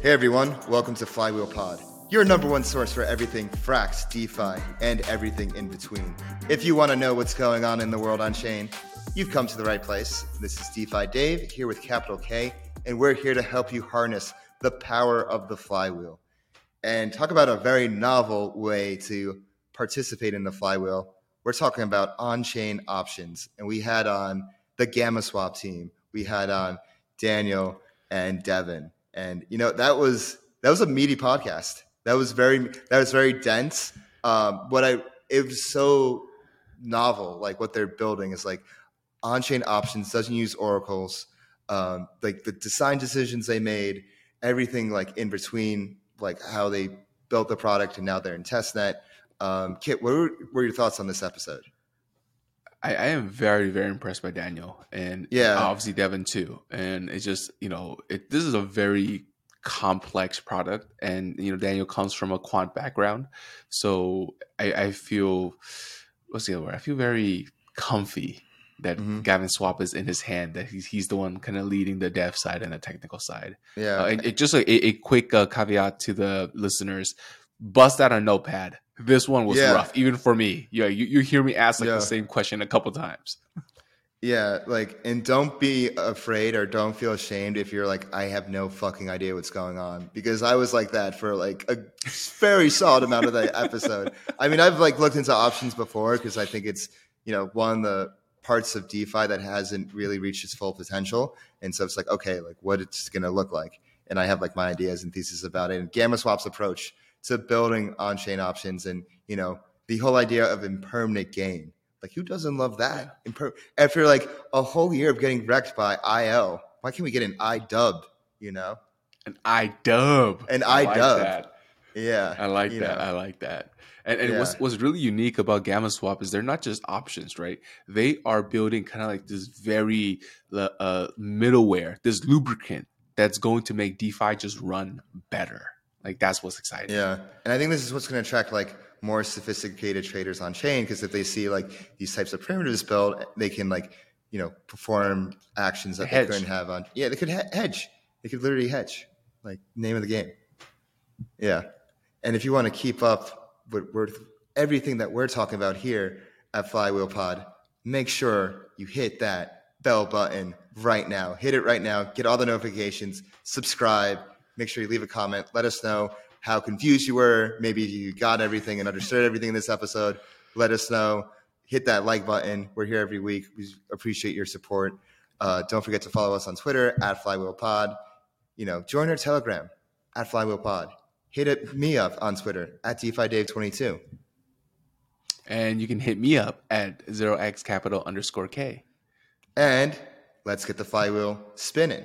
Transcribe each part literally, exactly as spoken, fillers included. Hey everyone, welcome to Flywheel Pod, your number one source for everything Frax, DeFi, and everything in between. If you want to know what's going on in the world on chain, you've come to the right place. This is DeFi Dave here with Capital K, and we're here to help you harness the power of the flywheel. And talk about a very novel way to participate in the flywheel. We're talking about on-chain options, and we had on the GammaSwap team. We had on Daniel and Devin. And you know, that was that was a meaty podcast. That was very that was very dense. Um, what I it was so novel, like what they're building is like on-chain options, doesn't use oracles, um, like the design decisions they made, everything like in between, like how they built the product and now they're in testnet. Um, Kiet, what were, were your thoughts on this episode? I, I am very, very impressed by Daniel and yeah. obviously Devin too. And it's just, you know, it, this is a very complex product. And, you know, Daniel comes from a quant background. So I, I feel, what's the other word? I feel very comfy that mm-hmm. GammaSwap is in his hand, that he's, he's the one kind of leading the dev side and the technical side. Yeah. Uh, and it just like a, a quick uh, caveat to the listeners, bust out a notepad. This one was yeah. rough, even for me. Yeah, you, you hear me ask like yeah. the same question a couple times. Yeah, like, and don't be afraid or don't feel ashamed if you're like, I have no fucking idea what's going on, because I was like that for like a very solid amount of the episode. I mean, I've like looked into options before because I think it's, you know, one of the parts of DeFi that hasn't really reached its full potential, and so it's like, okay, like what it's going to look like, and I have like my ideas and thesis about it. And GammaSwap's approach to building on-chain options and, you know, the whole idea of impermanent gain. Like, who doesn't love that? Imper- After, like, a whole year of getting wrecked by I L, why can't we get an I dub, you know? An I dub. An I dub. I like that. Yeah. I like that. Know. I like that. And, and yeah. what's, what's really unique about GammaSwap is they're not just options, right? They are building kind of like this very uh, middleware, this lubricant that's going to make DeFi just run better. Like, that's what's exciting. Yeah. And I think this is what's going to attract like more sophisticated traders on chain, because if they see like these types of primitives built, they can like, you know, perform actions that hedge. They couldn't have on. Yeah. They could hedge. They could literally hedge, like name of the game. Yeah. And if you want to keep up with, with everything that we're talking about here at Flywheel Pod, make sure you hit that bell button right now. Hit it right now. Get all the notifications, subscribe. Make sure you leave a comment. Let us know how confused you were. Maybe you got everything and understood everything in this episode. Let us know. Hit that like button. We're here every week. We appreciate your support. Uh, don't forget to follow us on Twitter at Flywheel Pod. You know, join our Telegram at Flywheel Pod. Hit it, me up on Twitter at DeFi Dave twenty-two. And you can hit me up at zero x capital underscore K. And let's get the flywheel spinning.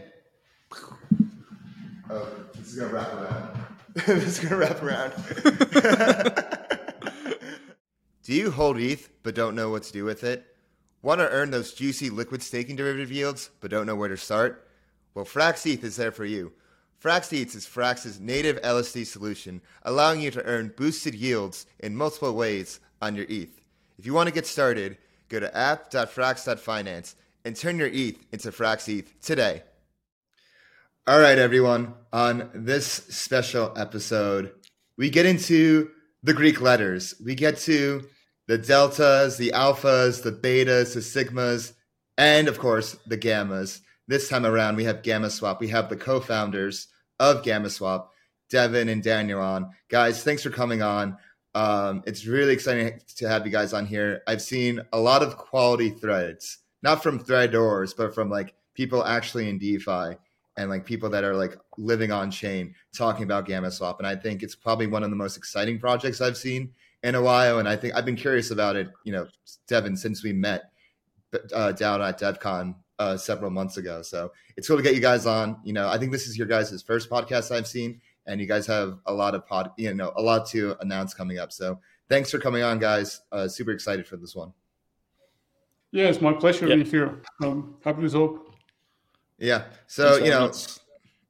Oh, this is going to wrap around. This is going to wrap around. Do you hold E T H but don't know what to do with it? Want to earn those juicy liquid staking derivative yields but don't know where to start? Well, FraxETH is there for you. FraxETH is Frax's native L S D solution, allowing you to earn boosted yields in multiple ways on your E T H. If you want to get started, go to app dot frax dot finance and turn your E T H into FraxETH today. All right, everyone. On this special episode, we get into the Greek letters. We get to the deltas, the alphas, the betas, the sigmas, and of course, the gammas. This time around, we have GammaSwap. We have the co-founders of GammaSwap, Devin and Daniel, on. Guys, thanks for coming on. Um, it's really exciting to have you guys on here. I've seen a lot of quality threads, not from threaders, but from like people actually in DeFi, and like people that are like living on chain talking about GammaSwap. And I think it's probably one of the most exciting projects I've seen in a while. And I think I've been curious about it, you know, Devin, since we met uh, down at DevCon uh, several months ago. So it's cool to get you guys on. You know, I think this is your guys' first podcast I've seen, and you guys have a lot of pod, you know, a lot to announce coming up. So thanks for coming on, guys. Uh, super excited for this one. Yeah, it's my pleasure yep. being here. Um, happy to talk. Yeah. So, you know,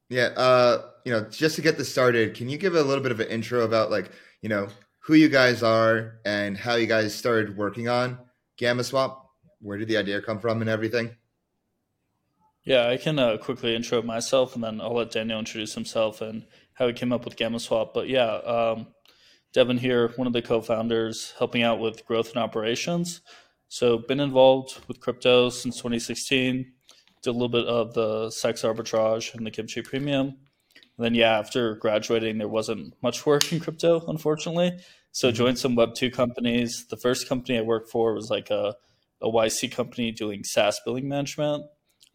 yeah, uh, you know, just to get this started, can you give a little bit of an intro about like, you know, who you guys are and how you guys started working on GammaSwap? Where did the idea come from and everything? Yeah, I can uh, quickly intro myself, and then I'll let Daniel introduce himself and how he came up with GammaSwap. But yeah, um, Devin here, one of the co-founders, helping out with growth and operations. So been involved with crypto since twenty sixteen, did a little bit of the sex arbitrage and the kimchi premium. And then yeah, after graduating, there wasn't much work in crypto, unfortunately. So mm-hmm. joined some Web two companies. The first company I worked for was like a, a Y C company doing SaaS billing management.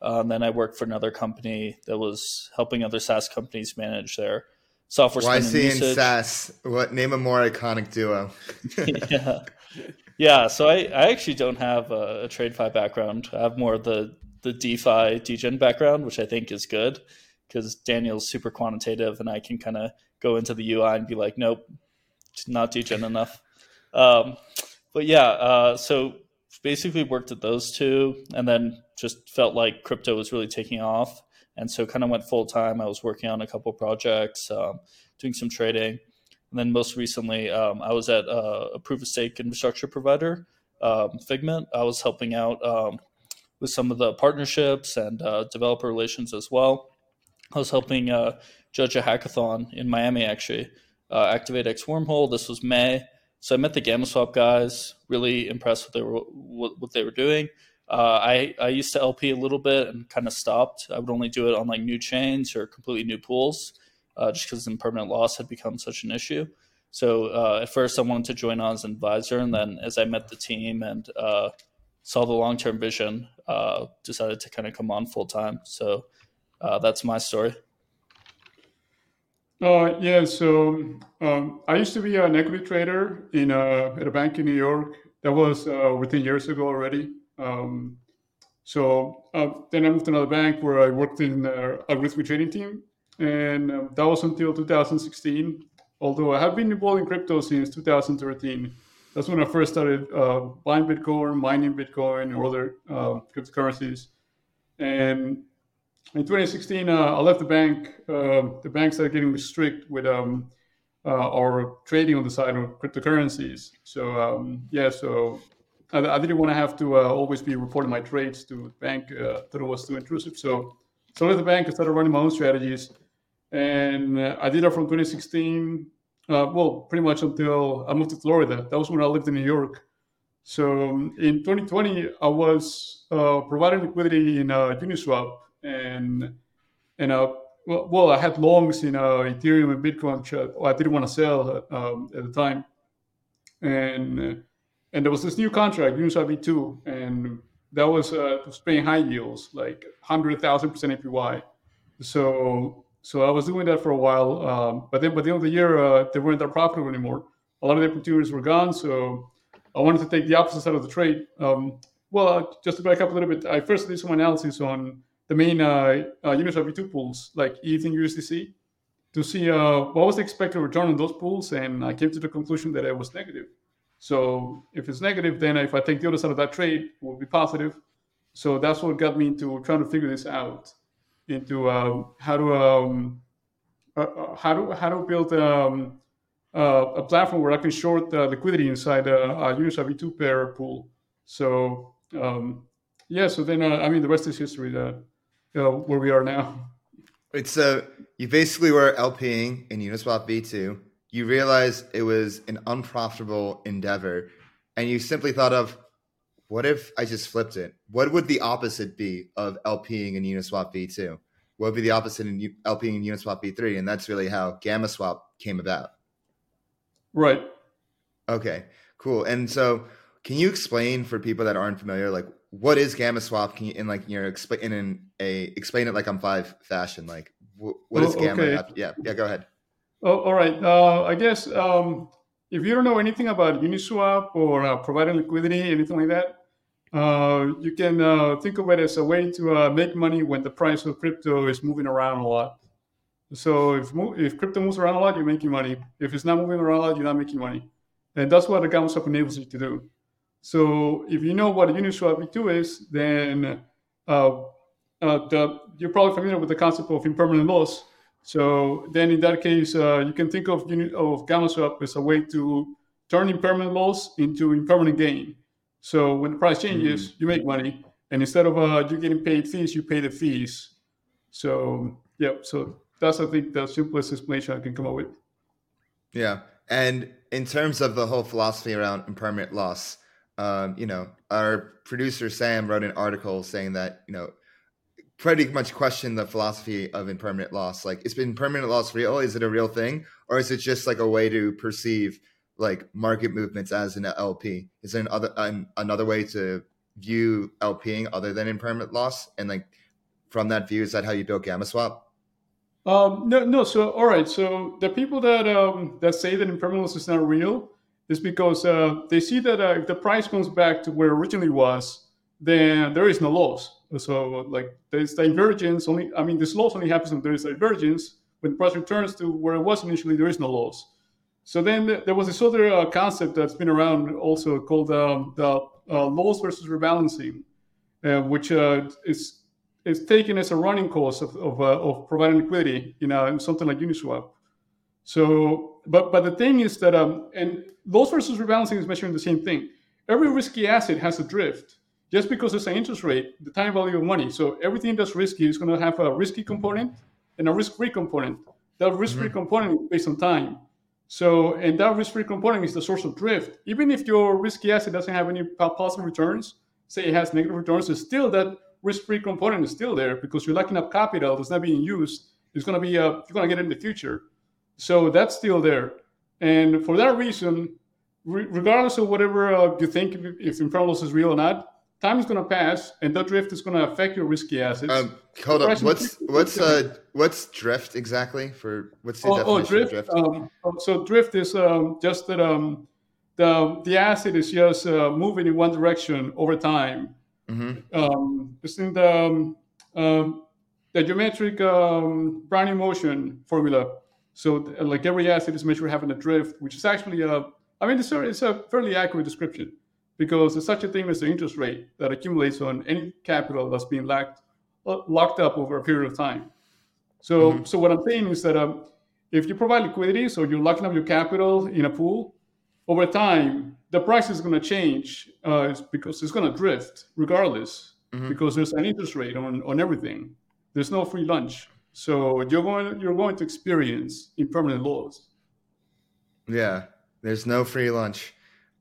Uh, and then I worked for another company that was helping other SaaS companies manage their software spend and usage. Y C and SaaS, what, name a more iconic duo. yeah, yeah. So I, I actually don't have a, a TradeFi background. I have more of the, the DeFi, DeGen background, which I think is good because Daniel's super quantitative and I can kind of go into the U I and be like, nope, not DeGen enough. Um, but yeah, uh, so basically worked at those two and then just felt like crypto was really taking off. And so kind of went full time. I was working on a couple projects, um, doing some trading. And then most recently, um, I was at uh, a proof of stake infrastructure provider, um, Figment. I was helping out um, with some of the partnerships and uh, developer relations as well. I was helping uh, judge a hackathon in Miami, actually, uh, Activate X Wormhole. This was May. So I met the GammaSwap guys, really impressed with they were, what they were doing. Uh, I, I used to L P a little bit and kind of stopped. I would only do it on like new chains or completely new pools uh, just because impermanent loss had become such an issue. So uh, at first I wanted to join on as an advisor. And then as I met the team and uh, saw the long-term vision, uh, decided to kind of come on full time. So uh, that's my story. Uh, yeah, so um, I used to be an equity trader in a, at a bank in New York. That was uh, within years ago already. Um, so uh, then I moved to another bank where I worked in the algorithmic trading team, and uh, that was until two thousand sixteen, although I have been involved in crypto since two thousand thirteen. That's when I first started uh, buying Bitcoin, mining Bitcoin, or other uh, cryptocurrencies. And in twenty sixteen, uh, I left the bank. Uh, the bank started getting strict with um, uh, our trading on the side of cryptocurrencies. So um, yeah, so... I didn't want to have to uh, always be reporting my trades to the bank. Uh, thought it was too intrusive. So, so I left the bank and started running my own strategies. And uh, I did that from twenty sixteen, uh, well, pretty much until I moved to Florida. That was when I lived in New York. So in twenty twenty, I was uh, providing liquidity in uh, Uniswap. And, and uh, well, well, I had longs in uh, Ethereum and Bitcoin. I didn't want to sell um, at the time. And... Uh, And there was this new contract, Uniswap V two, and that was, uh, was paying high yields, like one hundred thousand percent A P Y. So so I was doing that for a while, um, but then by the end of the year, uh, they weren't that profitable anymore. A lot of the opportunities were gone, so I wanted to take the opposite side of the trade. Um, well, just to back up a little bit, I first did some analysis on the main uh, uh, Uniswap V two pools, like E T H and U S D C, to see uh, what was the expected return on those pools, and I came to the conclusion that it was negative. So if it's negative, then if I take the other side of that trade, it will be positive. So that's what got me into trying to figure this out, into uh, how to um, uh, how to how to build um, uh, a platform where I can short uh, liquidity inside a, a Uniswap V two pair pool. So um, yeah, so then uh, I mean the rest is history. That uh, where we are now. It's so uh, you basically were LPing in Uniswap V two. You realized it was an unprofitable endeavor, and you simply thought of, what if I just flipped it? What would the opposite be of LPing in Uniswap V two? What would be the opposite in U- LPing in Uniswap V three? And that's really how GammaSwap came about. Right. Okay, cool. And so can you explain for people that aren't familiar, like what is GammaSwap? Can you, in like, you know, explain in an, a, explain it like I'm five fashion, like wh- what oh, is Gamma? Okay. Yeah, yeah, go ahead. Oh, all right. Uh, I guess um, if you don't know anything about Uniswap or uh, providing liquidity, anything like that, uh, you can uh, think of it as a way to uh, make money when the price of crypto is moving around a lot. So if mo- if crypto moves around a lot, you're making money. If it's not moving around a lot, you're not making money. And that's what the GammaSwap enables you to do. So if you know what Uniswap V two is, then uh, uh, the, you're probably familiar with the concept of impermanent loss. So then in that case, uh, you can think of, of GammaSwap as a way to turn impermanent loss into impermanent gain. So when the price changes, mm-hmm. you make money. And instead of uh, you getting paid fees, you pay the fees. So, yeah, so that's, I think, the simplest explanation I can come up with. Yeah. And in terms of the whole philosophy around impermanent loss, um, you know, our producer Sam wrote an article saying that, you know, pretty much question the philosophy of impermanent loss. Like, is impermanent loss real? Is it a real thing? Or is it just like a way to perceive like market movements as an L P? Is there an other, an, another way to view LPing other than impermanent loss? And like from that view, is that how you built GammaSwap? Um, no, no. So, all right. So the people that um, that say that impermanent loss is not real is because uh, they see that uh, if the price comes back to where it originally was, then there is no loss. So, like, there's divergence only, I mean, this loss only happens when there is divergence. When the price returns to where it was initially, there is no loss. So then th- there was this other uh, concept that's been around also called um, the uh, loss versus rebalancing, uh, which uh, is is taken as a running cost of of, uh, of providing liquidity in, uh, in something like Uniswap. So, but but the thing is that, um, and loss versus rebalancing is measuring the same thing. Every risky asset has a drift. Just because it's an interest rate, the time value of money. So everything that's risky is going to have a risky component and a risk-free component. That risk-free mm-hmm. component is based on time. So, and that risk-free component is the source of drift. Even if your risky asset doesn't have any positive returns, say it has negative returns, it's still that risk-free component is still there because you're locking up capital that's not being used. It's going to be, uh, you're going to get it in the future. So that's still there. And for that reason, re- regardless of whatever uh, you think, if, if impermanent loss is real or not, time is going to pass, and that drift is going to affect your risky assets. Um, hold up. What's what's uh what's drift exactly? For what's the oh, definition oh, drift, of drift? Um, so drift is um, just that um, the the asset is just uh, moving in one direction over time. Mm-hmm. Um, it's in the um, um, the geometric um, Brownian motion formula. So uh, like every asset is measured having a drift, which is actually a I mean it's a, it's a fairly accurate description. Because there's such a thing as the interest rate that accumulates on any capital that's being locked, locked up over a period of time. So, mm-hmm. so what I'm saying is that um, if you provide liquidity, so you're locking up your capital in a pool, over time, the price is going to change uh, because it's going to drift regardless mm-hmm. because there's an interest rate on, on everything. There's no free lunch. So you're going, you're going to experience impermanent loss. Yeah, there's no free lunch.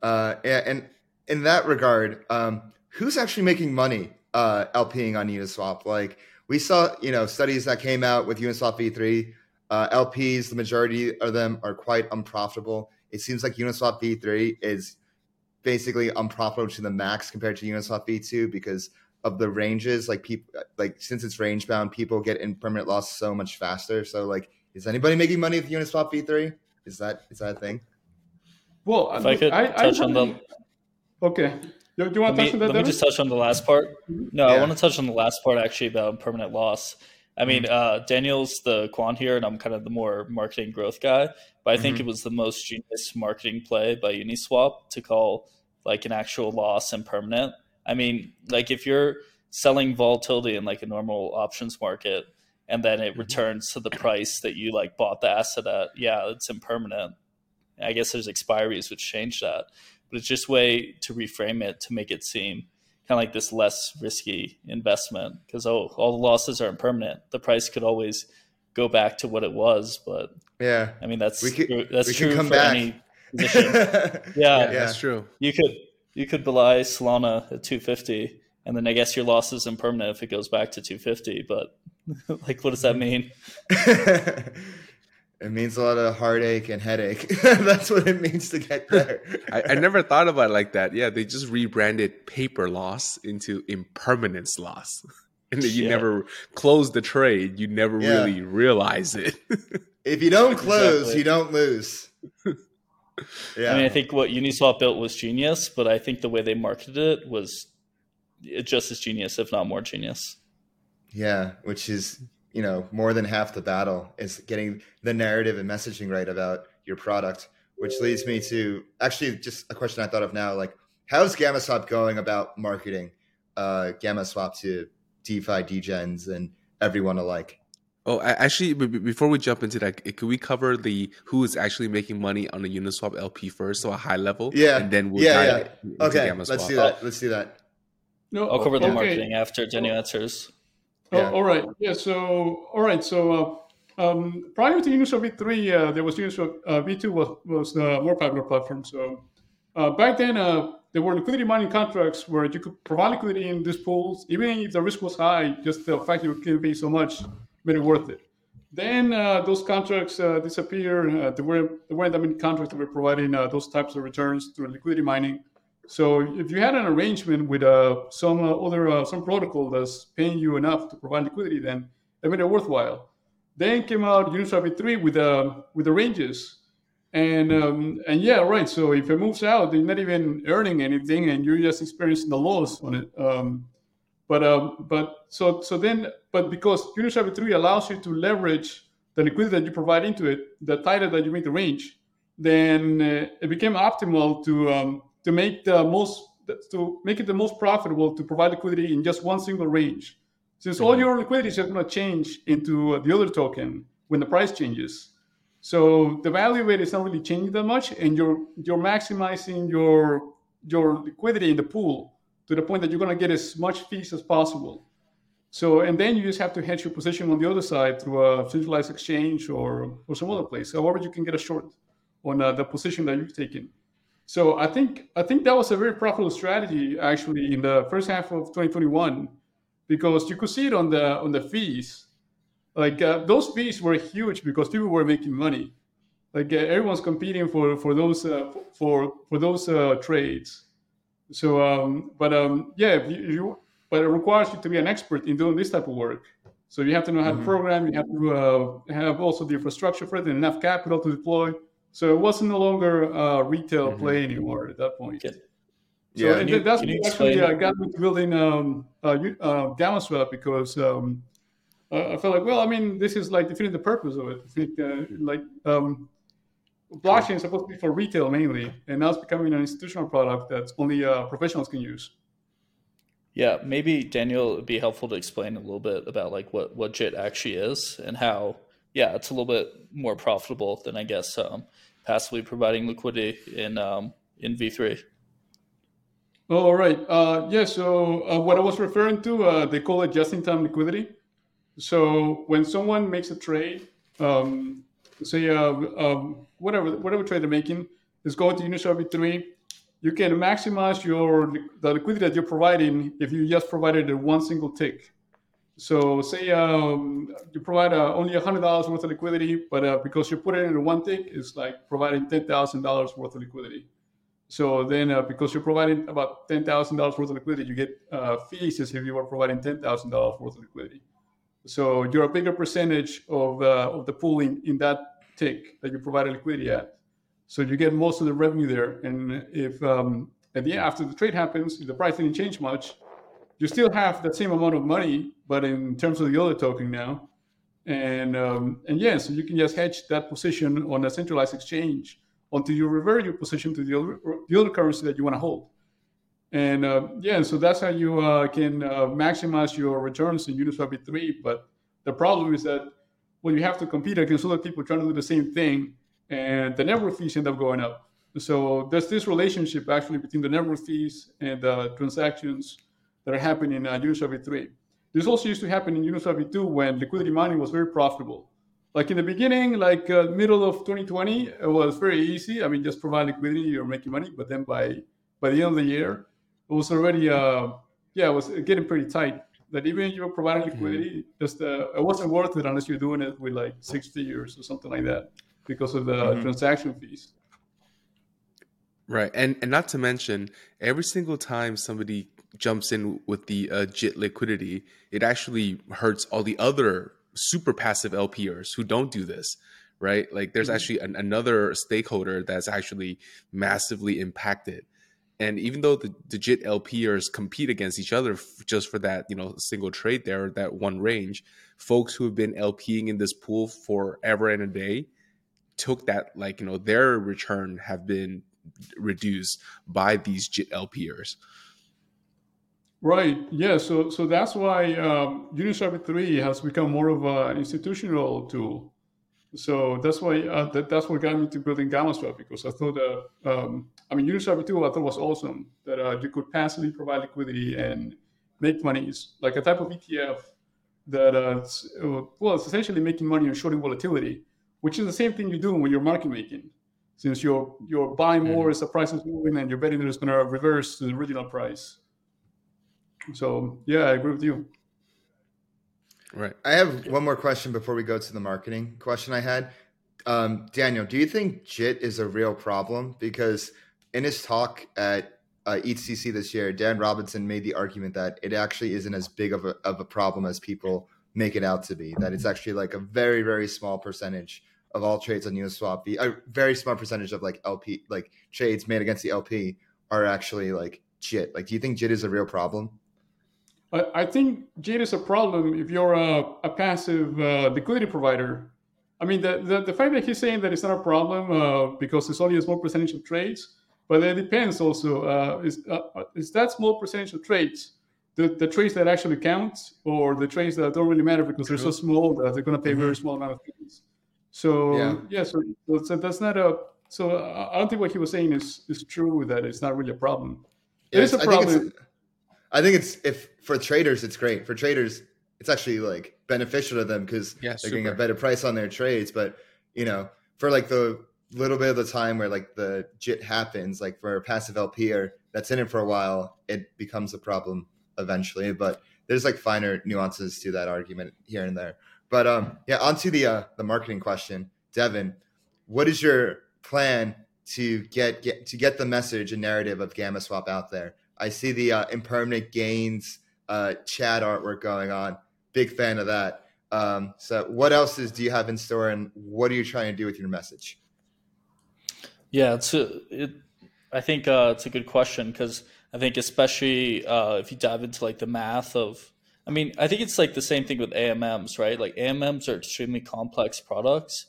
Uh, yeah, and... In that regard, um, who's actually making money uh, LPing on Uniswap? Like we saw, you know, studies that came out with Uniswap V three, uh, L Ps, the majority of them are quite unprofitable. It seems like Uniswap V three is basically unprofitable to the max compared to Uniswap V two because of the ranges. Like people, like since it's range bound, people get impermanent loss so much faster. So, like, is anybody making money with Uniswap V three? Is that is that a thing? Well, if I, I could I, touch I, on them. Okay. Do you want to touch on that? Let me just touch on the last part. No, yeah. I want to touch on the last part actually about impermanent loss. I mean, mm-hmm. uh, Daniel's the quant here, and I'm kind of the more marketing growth guy. But I mm-hmm. think it was the most genius marketing play by Uniswap to call like an actual loss impermanent. I mean, like if you're selling volatility in like a normal options market, and then it mm-hmm. returns to the price that you like bought the asset at, yeah, it's impermanent. I guess there's expiries which change that. But it's just a way to reframe it to make it seem kind of like this less risky investment because, oh, all the losses are impermanent. The price could always go back to what it was. But, yeah, I mean, that's we could, true, that's we true come for back. Any position. yeah, yeah, that's true. You could you could belie Solana at two fifty, and then I guess your loss is impermanent if it goes back to two fifty. But, like, what does that mean? It means a lot of heartache and headache. That's what it means to get there. I, I never thought about it like that. Yeah, they just rebranded paper loss into impermanence loss. And you yeah. never close the trade. You never yeah. really realize it. If you don't close, exactly. you don't lose. Yeah. I mean, I think what Uniswap built was genius, but I think the way they marketed it was just as genius, if not more genius. Yeah, which is... you know, more than half the battle is getting the narrative and messaging right about your product, which leads me to actually just a question I thought of now, like how's GammaSwap going about marketing uh, GammaSwap to DeFi, DGens, and everyone alike? Oh, actually, before we jump into that, could we cover the who is actually making money on the Uniswap L P first, so a high level? Yeah. And then we'll yeah, dive yeah. into okay, GammaSwap. Let's do that. Let's do that. No, I'll cover the okay. marketing after Jenny answers. Oh, yeah. All right. Yeah. So, all right. So, uh, um, prior to Uniswap V three, uh, there was Uniswap uh, V two was, was the more popular platform. So, uh, back then, uh, there were liquidity mining contracts where you could provide liquidity in these pools, even if the risk was high. Just the fact you could pay so much made it worth it. Then uh, those contracts uh, disappeared. Uh, there were there weren't that many contracts that were providing uh, those types of returns through liquidity mining. So if you had an arrangement with uh, some uh, other uh, some protocol that's paying you enough to provide liquidity, then that made it worthwhile. Then came out Uniswap V three with uh, with the ranges, and um, and yeah, right. So if it moves out, you're not even earning anything, and you're just experiencing the loss on it. Um, but um, but so so then but because Uniswap V three allows you to leverage the liquidity that you provide into it, the tighter that you make the range, then uh, it became optimal to. Um, to make the most, to make it the most profitable to provide liquidity in just one single range. Since all your liquidity is just going to change into the other token when the price changes. So the value of it is not really changing that much, and you're you're maximizing your your liquidity in the pool to the point that you're going to get as much fees as possible. So, and then you just have to hedge your position on the other side through a centralized exchange or, or some other place. However, you can get a short on uh, the position that you've taken. So I think I think that was a very profitable strategy actually in the first half of twenty twenty-one, because you could see it on the on the fees. Like uh, those fees were huge because people were making money. Like uh, everyone's competing for for those uh, for for those uh, trades. So, um, but um, yeah, you, you, but it requires you to be an expert in doing this type of work. So you have to know how mm-hmm. to program. You have to uh, have also the infrastructure for it and enough capital to deploy. So it wasn't no longer a retail mm-hmm. play anymore at that point. Yeah, so yeah, and you, that's what actually uh, got me to building um, uh, uh, GammaSwap, because um, I felt like, well, I mean, this is like defeating the purpose of it. I think, uh, like um, blockchain is supposed to be for retail mainly, and now it's becoming an institutional product that only uh, professionals can use. Yeah, maybe Daniel, it'd be helpful to explain a little bit about like what, what J I T actually is and how. Yeah, it's a little bit more profitable than I guess um, passively providing liquidity in um, in V three. Oh, all right. Uh, yeah. So uh, what I was referring to, uh, they call it just-in-time liquidity. So when someone makes a trade, um, say uh, um, whatever whatever trade they're making is going to Uniswap V three, you can maximize your the liquidity that you're providing if you just provided one single tick. So say um, you provide uh, only one hundred dollars worth of liquidity, but uh, because you put it into one tick, it's like providing ten thousand dollars worth of liquidity. So then uh, because you're providing about ten thousand dollars worth of liquidity, you get uh, fees as if you were providing ten thousand dollars worth of liquidity. So you're a bigger percentage of, uh, of the pool in, in that tick that you provided liquidity at. So you get most of the revenue there. And if um, at the end, after the trade happens, if the price didn't change much, you still have the same amount of money, but in terms of the other token now. And um, and yeah, so you can just hedge that position on a centralized exchange until you revert your position to the other, the other currency that you want to hold. And uh, yeah, so that's how you uh, can uh, maximize your returns in Uniswap V three. But the problem is that, well, you have to compete against other people trying to do the same thing, and the network fees end up going up. So there's this relationship actually between the network fees and uh, transactions that are happening in uh, Uniswap V three. This also used to happen in Uniswap V two when liquidity mining was very profitable. Like in the beginning, like uh, middle of twenty twenty, it was very easy. I mean, just provide liquidity, you're making money. But then by by the end of the year, it was already, uh, yeah, it was getting pretty tight. That even if you were providing liquidity, mm-hmm. just uh, it wasn't worth it unless you're doing it with like six figures or something like that because of the mm-hmm. transaction fees. Right, and and not to mention, every single time somebody jumps in with the uh, J I T liquidity, it actually hurts all the other super passive L P Rs who don't do this, right? Like there's mm-hmm. actually an, another stakeholder that's actually massively impacted. And even though the, the J I T L P Rs compete against each other f- just for that, you know, single trade there, or that one range, folks who have been LPing in this pool forever and a day took that, like, you know, their return have been reduced by these J I T L P Rs. Right. Yeah. So so that's why um, Uniswap V three has become more of an institutional tool. So that's why uh, that, that's what got me to building GammaSwap, because I thought that, um, I mean, Uniswap V two, I thought was awesome, that uh, you could passively provide liquidity and make money. It's like a type of E T F that, uh, well, it's essentially making money and shorting volatility, which is the same thing you do when you're market making, since you're, you're buying more as the price is moving and you're betting that it's going to reverse to the original price. So, yeah, I agree with you. Right. I have one more question before we go to the marketing question I had. Um, Daniel, do you think J I T is a real problem? Because in his talk at uh, E T C C this year, Dan Robinson made the argument that it actually isn't as big of a, of a problem as people make it out to be, that it's actually like a very, very small percentage of all trades on Uniswap, a very small percentage of like L P, like trades made against the L P are actually like J I T. Like, do you think J I T is a real problem? I think J I T is a problem if you're a, a passive uh, liquidity provider. I mean, the, the the fact that he's saying that it's not a problem uh, because it's only a small percentage of trades, but it depends also. Uh, is uh, is that small percentage of trades the, the trades that actually count, or the trades that don't really matter because they're so small that they're going to pay mm-hmm. a very small amount of fees? So yeah, yeah so, so that's not a. So I don't think what he was saying is is true, that it's not really a problem. It yes, is a problem. I think it's, if for traders, it's great. For traders, it's actually like beneficial to them because yeah, they're getting a better price on their trades. But, you know, for like the little bit of the time where like the J I T happens, like for a passive L P that's in it for a while, it becomes a problem eventually. But there's like finer nuances to that argument here and there. But um, yeah, onto the uh, the marketing question, Devin. What is your plan to get, get to get the message and narrative of GammaSwap out there? I see the uh, impermanent gains uh, chat artwork going on. Big fan of that. Um, so what else is, do you have in store, and what are you trying to do with your message? Yeah, it's a, it, I think uh, it's a good question, because I think especially uh, if you dive into like the math of, I mean, I think it's like the same thing with A M Ms, right? Like A M Ms are extremely complex products,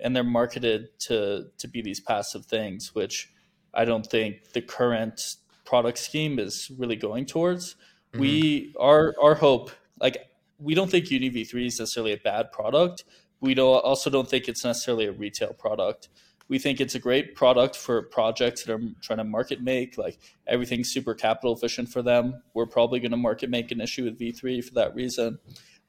and they're marketed to to be these passive things, which I don't think the current product scheme is really going towards. Mm-hmm. We our our hope, like, we don't think Uni V three is necessarily a bad product. We don't also don't think it's necessarily a retail product. We think it's a great product for projects that are trying to market make. Like, everything's super capital efficient for them. We're probably going to market make an issue with V three for that reason.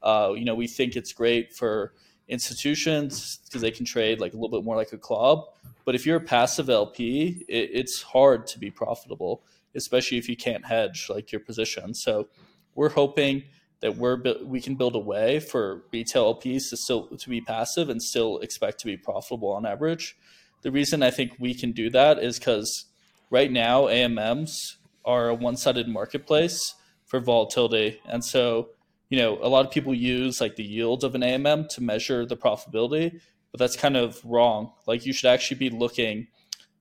Uh, you know, we think it's great for institutions because they can trade like a little bit more like a club. But if you're a passive L P, it, it's hard to be profitable, especially if you can't hedge like your position. So we're hoping that we're we can build a way for retail L Ps to still to be passive and still expect to be profitable on average. The reason I think we can do that is because right now A M Ms are a one-sided marketplace for volatility. And so, you know, a lot of people use like the yield of an A M M to measure the profitability, but that's kind of wrong. Like, you should actually be looking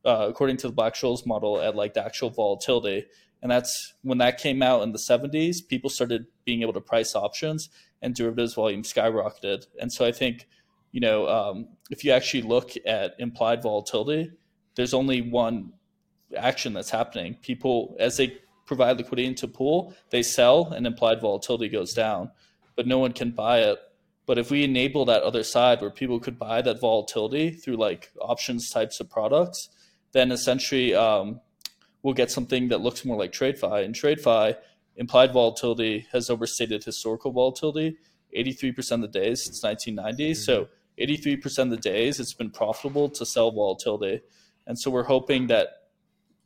Uh, according to the Black Scholes model at like the actual volatility. And that's when that came out in the seventies, people started being able to price options and derivatives volume skyrocketed. And so I think, you know, um, if you actually look at implied volatility, there's only one action that's happening. People, as they provide liquidity into pool, they sell and implied volatility goes down, but no one can buy it. But if we enable that other side where people could buy that volatility through like options types of products, then essentially um, we'll get something that looks more like TradeFi. In TradeFi, implied volatility has overstated historical volatility eighty-three percent of the days since nineteen ninety. Mm-hmm. So eighty-three percent of the days it's been profitable to sell volatility. And so we're hoping that,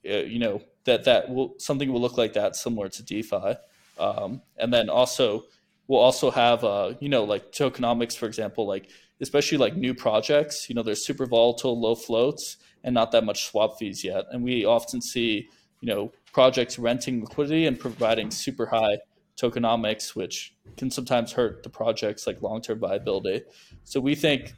uh, you know, that, that will, something will look like that similar to DeFi. Um, and then also, we'll also have, uh, you know, like tokenomics, for example, like especially like new projects, you know, they're super volatile, low floats, and not that much swap fees yet. And we often see, you know, projects renting liquidity and providing super high tokenomics, which can sometimes hurt the project's like long-term viability. So we think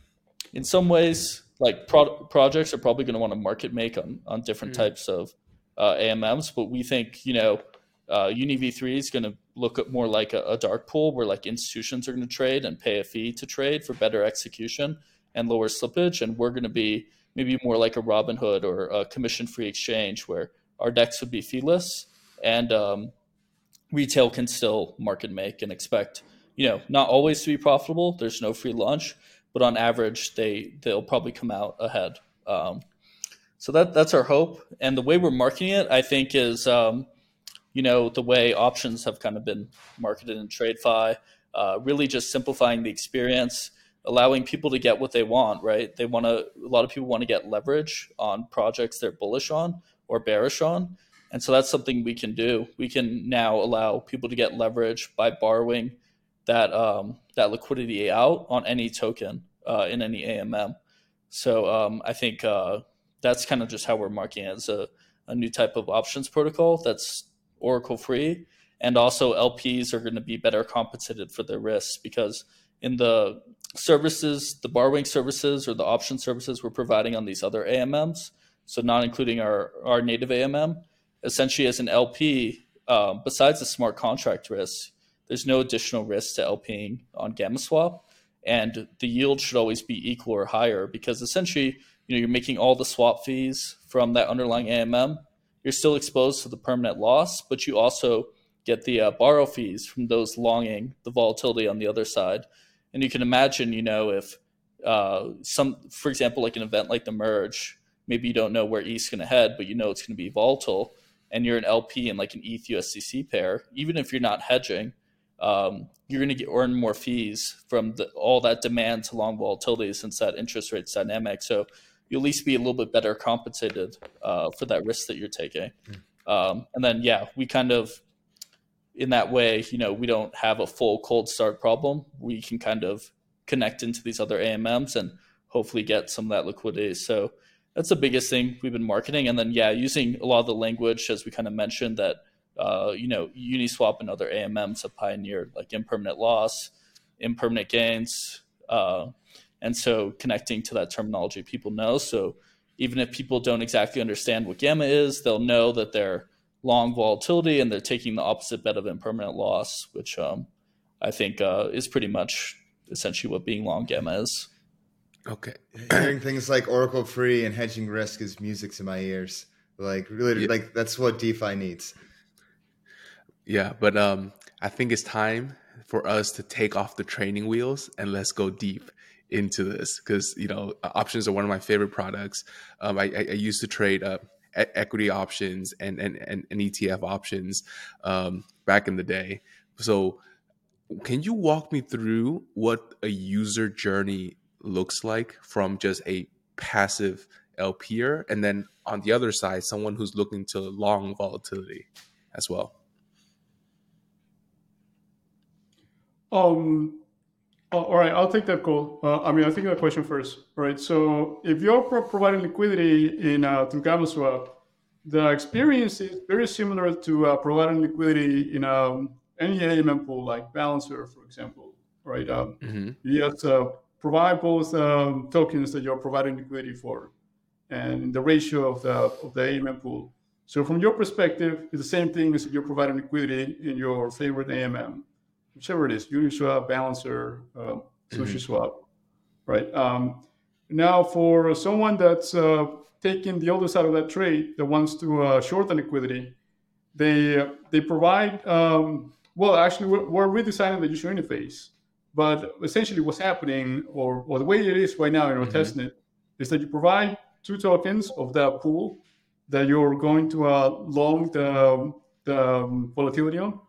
in some ways, like pro- projects are probably going to want to market make on, on different mm-hmm. types of uh, A M Ms, but we think, you know, uh, Uni V three is going to look at more like a, a dark pool where like institutions are going to trade and pay a fee to trade for better execution and lower slippage. And we're going to be maybe more like a Robinhood or a commission-free exchange where our D E X would be feeless and um, retail can still market make and expect, you know, not always to be profitable. There's no free lunch, but on average, they they'll probably come out ahead. Um, so that that's our hope, and the way we're marketing it, I think, is um, you know the way options have kind of been marketed in TradeFi, uh, really just simplifying the experience, allowing people to get what they want. Right? They want to. A lot of people want to get leverage on projects they're bullish on or bearish on. And so that's something we can do. We can now allow people to get leverage by borrowing that um, that liquidity out on any token uh, in any A M M. So um, I think uh, that's kind of just how we're marketing it as a, a new type of options protocol that's Oracle free. And also L Ps are going to be better compensated for their risks, because in the services, the borrowing services or the option services we're providing on these other A M Ms, so not including our, our native A M M, essentially, as an L P, uh, besides the smart contract risk, there's no additional risk to LPing on GammaSwap, and the yield should always be equal or higher, because essentially, you know, you're making all the swap fees from that underlying A M M. You're still exposed to the permanent loss, but you also get the uh, borrow fees from those longing the volatility on the other side. And you can imagine, you know, if uh, some, for example, like an event like the merge, maybe you don't know where E T H's going to head, but you know it's going to be volatile. And you're an L P in like an E T H U S D C pair, even if you're not hedging, um, you're going to earn more fees from the, all that demand to long volatility, since that interest rate's dynamic. So you'll at least be a little bit better compensated uh, for that risk that you're taking. Um, and then, yeah, we kind of, in that way, you know, we don't have a full cold start problem. We can kind of connect into these other A M Ms and hopefully get some of that liquidity. So that's the biggest thing we've been marketing. And then, yeah, using a lot of the language, as we kind of mentioned, that, uh, you know, Uniswap and other A M Ms have pioneered, like impermanent loss, impermanent gains. Uh, and so connecting to that terminology people know. So even if people don't exactly understand what gamma is, they'll know that they're long volatility and they're taking the opposite bet of impermanent loss, which um, I think uh, is pretty much essentially what being long gamma is. Okay. Hearing things like Oracle free and hedging risk is music to my ears. Like really, yeah. Like that's what DeFi needs. Yeah, but um, I think it's time for us to take off the training wheels and let's go deep into this, because you know options are one of my favorite products. Um, I, I, I used to trade uh, e- equity options and and and, and E T F options um, back in the day. So, can you walk me through what a user journey looks like from just a passive L P er, and then on the other side, someone who's looking to long volatility as well? Um, oh, all right, I'll take that call. Uh, I mean, I'll take that question first, right? So if you're pro- providing liquidity in uh, through GammaSwap, the experience is very similar to uh, providing liquidity in um, any A M M pool, like Balancer, for example, right? Um, mm-hmm. You have to provide both um, tokens that you're providing liquidity for, and the ratio of the of the A M M pool. So from your perspective, it's the same thing as if you're providing liquidity in your favorite A M M, whichever it is, Uniswap, Balancer, uh, SushiSwap, right? Um, now, for someone that's uh, taking the other side of that trade, that wants to uh, short the liquidity, they they provide. Um, well, actually, we're, we're redesigning the user interface. But essentially what's happening, or, or the way it is right now in our mm-hmm. testnet, is that you provide two tokens of that pool that you're going to uh, long the, the um, volatility on.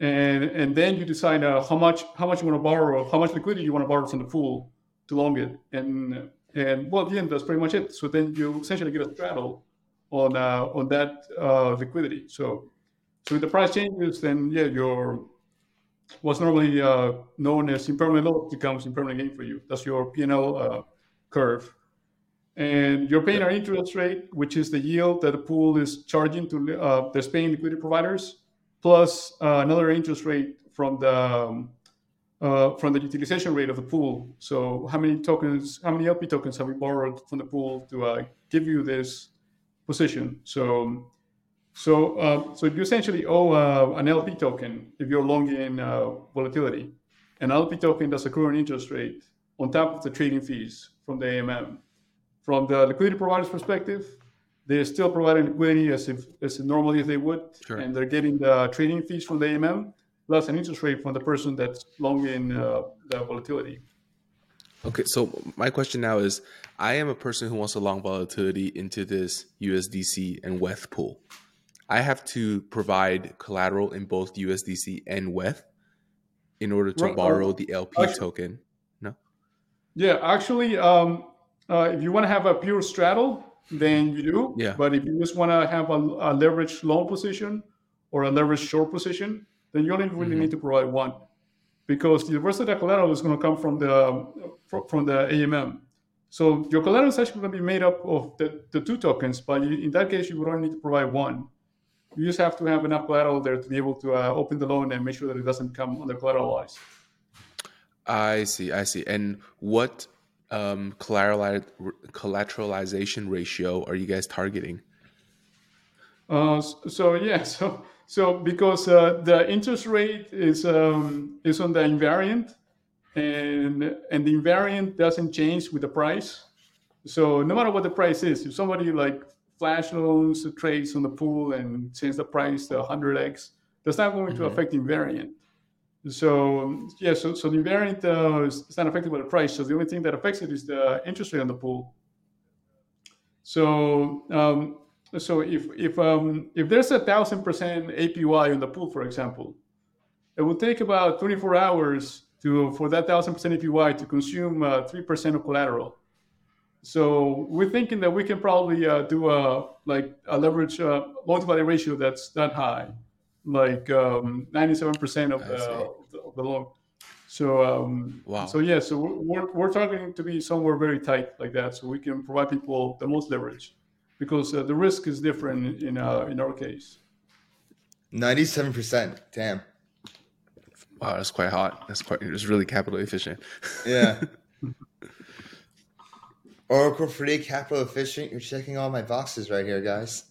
And and then you decide uh, how much how much you want to borrow, how much liquidity you want to borrow from the pool to long it. And, and well, at the end, that's pretty much it. So then you essentially get a straddle on uh, on that uh, liquidity. So, so if the price changes, then, yeah, you're... What's normally uh, known as impermanent loss becomes impermanent gain for you. That's your P and L uh, curve. And you're paying yeah. our interest rate, which is the yield that the pool is charging to uh, they're paying liquidity providers, plus uh, another interest rate from the um, uh, from the utilization rate of the pool. So how many tokens, how many L P tokens have we borrowed from the pool to uh, give you this position? So. So, uh, so you essentially owe uh, an L P token if you're long in uh, volatility, an L P token that's a current interest rate on top of the trading fees from the A M M. From the liquidity provider's perspective, they're still providing liquidity as if as normally as they would, sure. and they're getting the trading fees from the A M M plus an interest rate from the person that's long in uh, the volatility. Okay, so my question now is, I am a person who wants to long volatility into this U S D C and W E T H pool. I have to provide collateral in both U S D C and W E T H in order to well, borrow um, the L P actually, token. No? Yeah, actually, um, uh, if you want to have a pure straddle, then you do. Yeah. But if you just want to have a, a leveraged long position or a leveraged short position, then you only really mm-hmm. need to provide one, because the rest of the collateral is going to come from the from the A M M. So your collateral is actually going to be made up of the, the two tokens, but you, in that case, you would only need to provide one. You just have to have enough collateral there to be able to uh, open the loan and make sure that it doesn't come under collateralized. I see, I see. And what um, collateralized, collateralization ratio are you guys targeting? Uh, so, so yeah, so so because uh, the interest rate is um, is on the invariant, and and the invariant doesn't change with the price. So no matter what the price is, if somebody like flash loans, trades on the pool and change the price to one hundred x, that's not going mm-hmm. to affect invariant. So yeah, so, so the invariant uh, is, is not affected by the price. So the only thing that affects it is the interest rate on the pool. So um, so if if um, if there's a thousand percent A P Y on the pool, for example, it will take about twenty-four hours to for that thousand percent A P Y to consume three uh, percent of collateral. So we're thinking that we can probably uh, do a like a leverage uh, loan-to-value ratio that's that high, like um, ninety-seven percent of the, of the loan. So um, wow. So yeah, so we're we're targeting to be somewhere very tight like that, so we can provide people the most leverage, because uh, the risk is different in uh, in our case. ninety-seven percent, damn. Wow, that's quite hot. That's quite. It's really capital efficient. Yeah. Oracle Free, capital efficient. You're checking all my boxes right here, guys.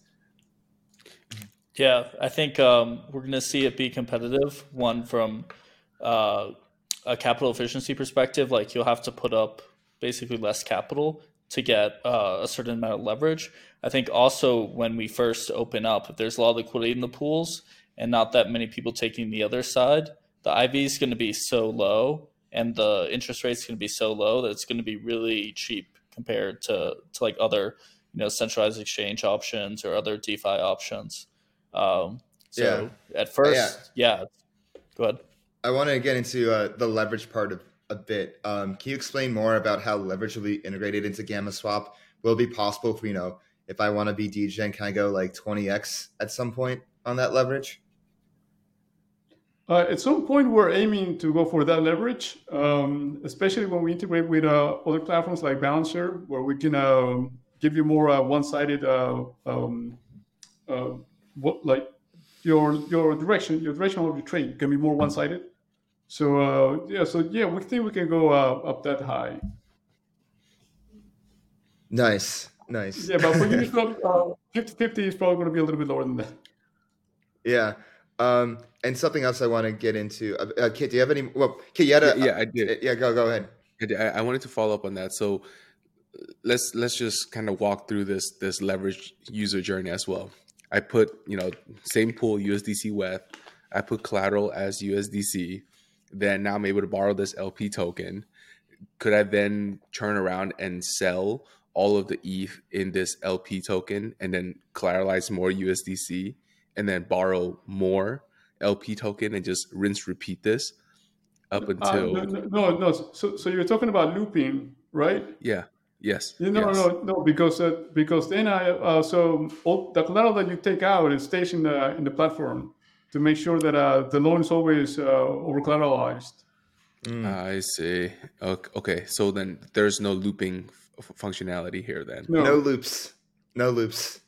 Yeah, I think um, we're going to see it be competitive. One, from uh, a capital efficiency perspective, like you'll have to put up basically less capital to get uh, a certain amount of leverage. I think also when we first open up, if there's a lot of liquidity in the pools and not that many people taking the other side, the I V is going to be so low and the interest rate's going to be so low that it's going to be really cheap compared to, to like other, you know, centralized exchange options or other DeFi options. Um, so yeah. at first, yeah. yeah. Go ahead. I want to get into uh, the leverage part of a bit. Um, can you explain more about how leverage will be integrated into GammaSwap? Will it be possible for, you know, if I want to be D Gen, can I go like twenty x at some point on that leverage? Uh, at some point, we're aiming to go for that leverage, um, especially when we integrate with uh, other platforms like Balancer, where we can uh, give you more uh, one-sided, uh, um, uh, what, like your your direction, your direction of your trade can be more one-sided. So uh, yeah, so yeah, we think we can go uh, up that high. Nice, nice. Yeah, but for you, fifty fifty is probably going to be a little bit lower than that. Yeah. Um, and something else I want to get into. Uh, Kiet, do you have any? Well, Kiet, you had a, yeah, yeah, I did. Yeah, go, go ahead. I, I wanted to follow up on that. So let's let's just kind of walk through this this leverage user journey as well. I put, you know, same pool U S D C W E T H. I put collateral as U S D C. Then now I'm able to borrow this L P token. Could I then turn around and sell all of the E T H in this L P token and then collateralize more U S D C? And then borrow more L P token and just rinse, repeat this up until... Uh, no, no, no. So, so you're talking about looping, right? Yeah. Yes. No, yes. no, no. Because uh, because then I uh, so all the collateral that you take out is stays in the in the platform to make sure that uh, the loan is always uh, over collateralized. Mm. I see. Okay. So then there's no looping f- functionality here. Then no, no loops. No loops.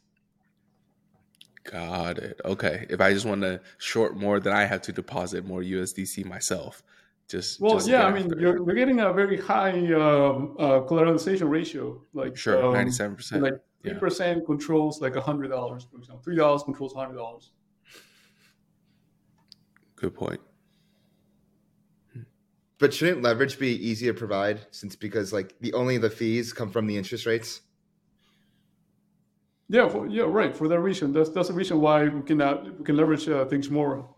Got it. Okay. If I just want to short more, then I have to deposit more U S D C myself. Just well, just yeah. I mean, you're, you're getting a very high um, uh, collateralization ratio. Like sure, um, ninety-seven percent. Like three yeah. percent controls like a hundred dollars, for example. Three dollars controls a hundred dollars. Good point. But shouldn't leverage be easy to provide, since because like the only the fees come from the interest rates? Yeah, for, yeah, right. For that reason, that's that's the reason why we can uh, we can leverage uh, things more.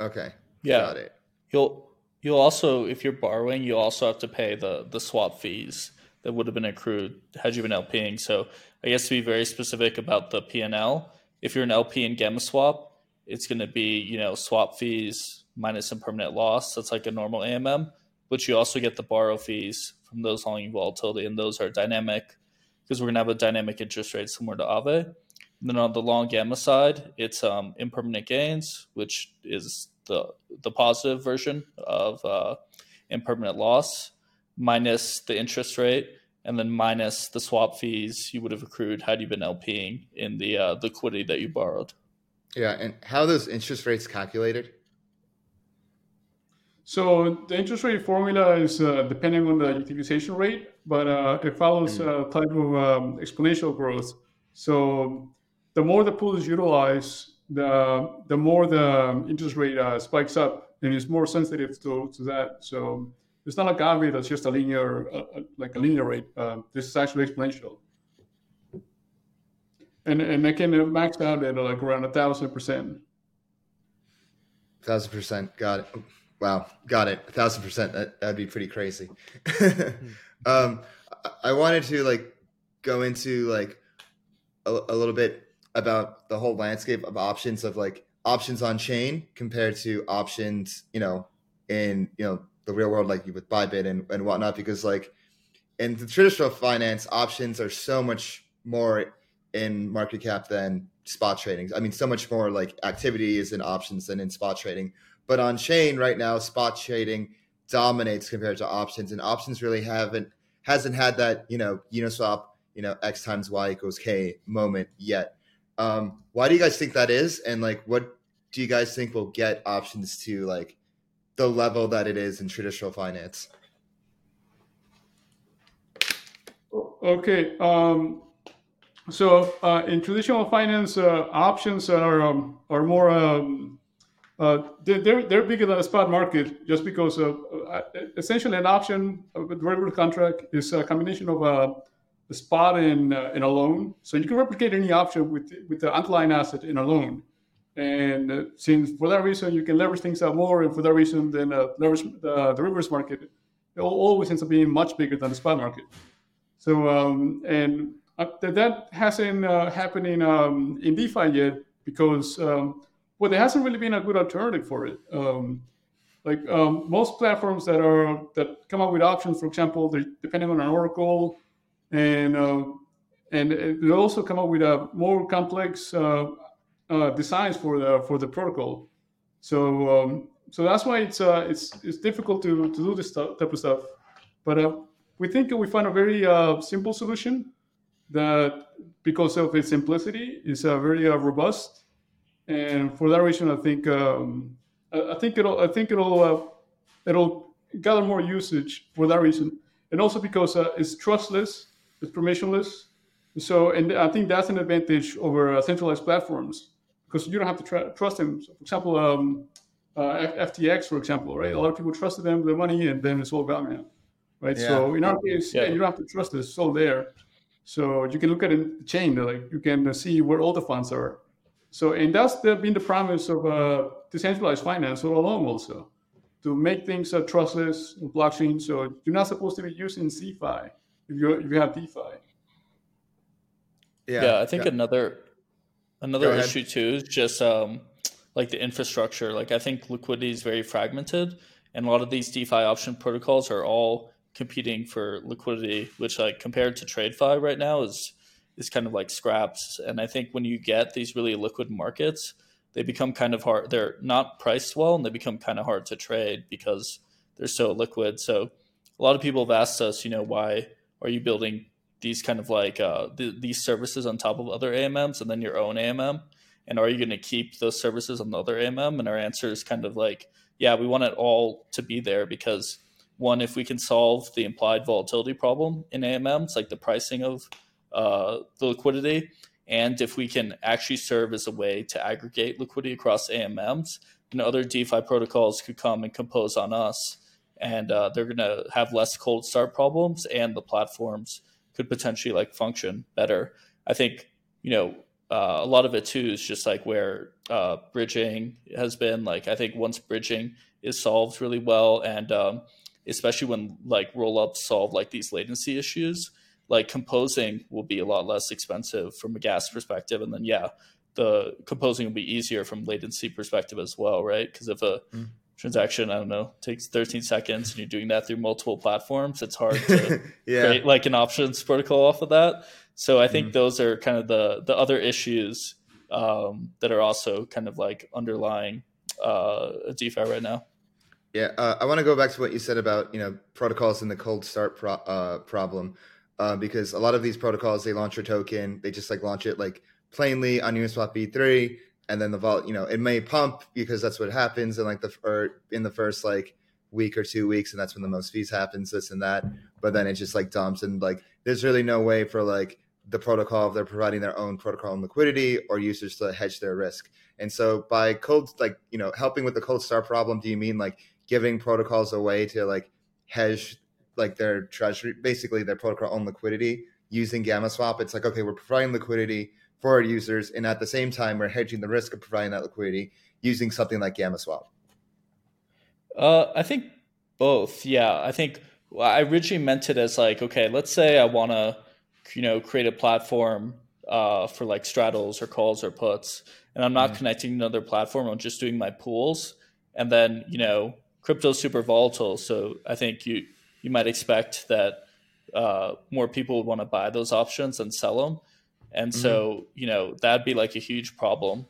Okay, yeah. Got it. You'll You'll also, if you're borrowing, you'll also have to pay the the swap fees that would have been accrued had you been LPing. So I guess to be very specific about the P and L, if you're an L P in GammaSwap, it's going to be, you know, swap fees minus impermanent loss. That's like a normal A M M, but you also get the borrow fees from those long volatility, and those are dynamic because we're going to have a dynamic interest rate similar to Aave. And then on the long gamma side, it's um, impermanent gains, which is the the positive version of uh, impermanent loss, minus the interest rate, and then minus the swap fees you would have accrued had you been LPing in the uh, liquidity that you borrowed. Yeah, and how are those interest rates calculated? So the interest rate formula is uh, depending on the utilization rate, but uh, it follows a type of um, exponential growth. So the more the pool is utilized, the the more the interest rate uh, spikes up, and it's more sensitive to, to that. So it's not like Aave that's just a linear, uh, like a linear rate. Uh, this is actually exponential. And and it can max out at like around a thousand percent. Thousand percent, got it. Wow, got it. A thousand percent. That that'd be pretty crazy. um, I wanted to like go into like a, a little bit about the whole landscape of options, of like options on chain compared to options, you know, in you know the real world, like with Bybit and, and whatnot, because like in the traditional finance, options are so much more in market cap than spot trading. I mean, so much more like activity is in options than in spot trading. But on chain right now, spot trading dominates compared to options, and options really haven't hasn't had that, you know, Uniswap, you know, X times Y equals K moment yet. Um, why do you guys think that is? And like, what do you guys think will get options to like the level that it is in traditional finance? Okay. Um, so uh, in traditional finance, uh, options are, um, are more, um, Uh, they're they're bigger than the spot market just because uh, essentially an option of a derivative contract is a combination of a, a spot and, uh, and a loan. So you can replicate any option with with the underlying asset in a loan. And uh, since for that reason you can leverage things out more, and for that reason then uh, leverage the derivatives market, it always ends up being much bigger than the spot market. So um, and uh, that hasn't uh, happened in um, in DeFi yet because. Um, Well, there hasn't really been a good alternative for it. Um, like um, most platforms that are that come up with options, for example, they're depending on an oracle, and uh, and they also come up with a more complex uh, uh, designs for the for the protocol. So um, so that's why it's uh, it's it's difficult to, to do this type of stuff. But uh, we think we found a very uh, simple solution that, because of its simplicity, is uh, very uh, robust. And for that reason, I think um, I think it'll I think it'll uh, it'll gather more usage for that reason, and also because uh, it's trustless, it's permissionless. So, and I think that's an advantage over uh, centralized platforms because you don't have to tra- trust them. So for example, um, uh, F T X, for example, right? A lot of people trusted them with their money, and then it's all gone now, right? Yeah. So in our case, yeah. Yeah, you don't have to trust it; it's all there. So you can look at the chain, like you can see where all the funds are. So, and that's the, been the promise of uh, decentralized finance all along also, to make things uh, trustless, blockchain. So you're not supposed to be using CeFi if you if you have DeFi. Yeah, yeah I think yeah. another another issue too is just um, like the infrastructure. Like I think liquidity is very fragmented, and a lot of these DeFi option protocols are all competing for liquidity, which like compared to TradeFi right now is. Is kind of like scraps. And I think when you get these really liquid markets, they become kind of hard. They're not priced well, and they become kind of hard to trade because they're so liquid. So a lot of people have asked us, you know, why are you building these kind of like uh, th- these services on top of other A M Ms and then your own A M M? And are you going to keep those services on the other A M M? And our answer is kind of like, yeah, we want it all to be there because one, if we can solve the implied volatility problem in A M Ms, like the pricing of uh, the liquidity. And if we can actually serve as a way to aggregate liquidity across A M Ms, then other DeFi protocols could come and compose on us. And, uh, they're going to have less cold start problems, and the platforms could potentially like function better. I think, you know, uh, a lot of it too is just like where, uh, bridging has been. Like, I think once bridging is solved really well. And um, especially when like rollups solve like these latency issues, like composing will be a lot less expensive from a gas perspective. And then, yeah, the composing will be easier from latency perspective as well, right? Because if a mm. transaction, I don't know, takes thirteen seconds and you're doing that through multiple platforms, it's hard to yeah. create like an options protocol off of that. So I think mm. those are kind of the, the other issues um, that are also kind of like underlying uh, DeFi right now. Yeah, uh, I want to go back to what you said about, you know, protocols and the cold start pro- uh, problem, uh, because a lot of these protocols, they launch your token, they just like launch it like plainly on Uniswap V three, and then the vault, you know, it may pump because that's what happens, and like the or in the first like week or two weeks, and that's when the most fees happens, this and that. But then it just like dumps, and like there's really no way for like the protocol if they're providing their own protocol and liquidity or users to hedge their risk. And so by cold, like you know, helping with the cold start problem, do you mean like giving protocols a way to like hedge like their treasury, basically their protocol own liquidity using GammaSwap? It's like, okay, we're providing liquidity for our users, and at the same time, we're hedging the risk of providing that liquidity using something like GammaSwap. Uh, I think both. Yeah, I think I originally meant it as like, okay, let's say I want to, you know, create a platform uh, for like straddles or calls or puts, and I'm not mm-hmm. connecting to another platform. I'm just doing my pools, and then you know. Crypto is super volatile, so I think you you might expect that uh, more people would want to buy those options and sell them. And mm-hmm. so, you know, that'd be like a huge problem.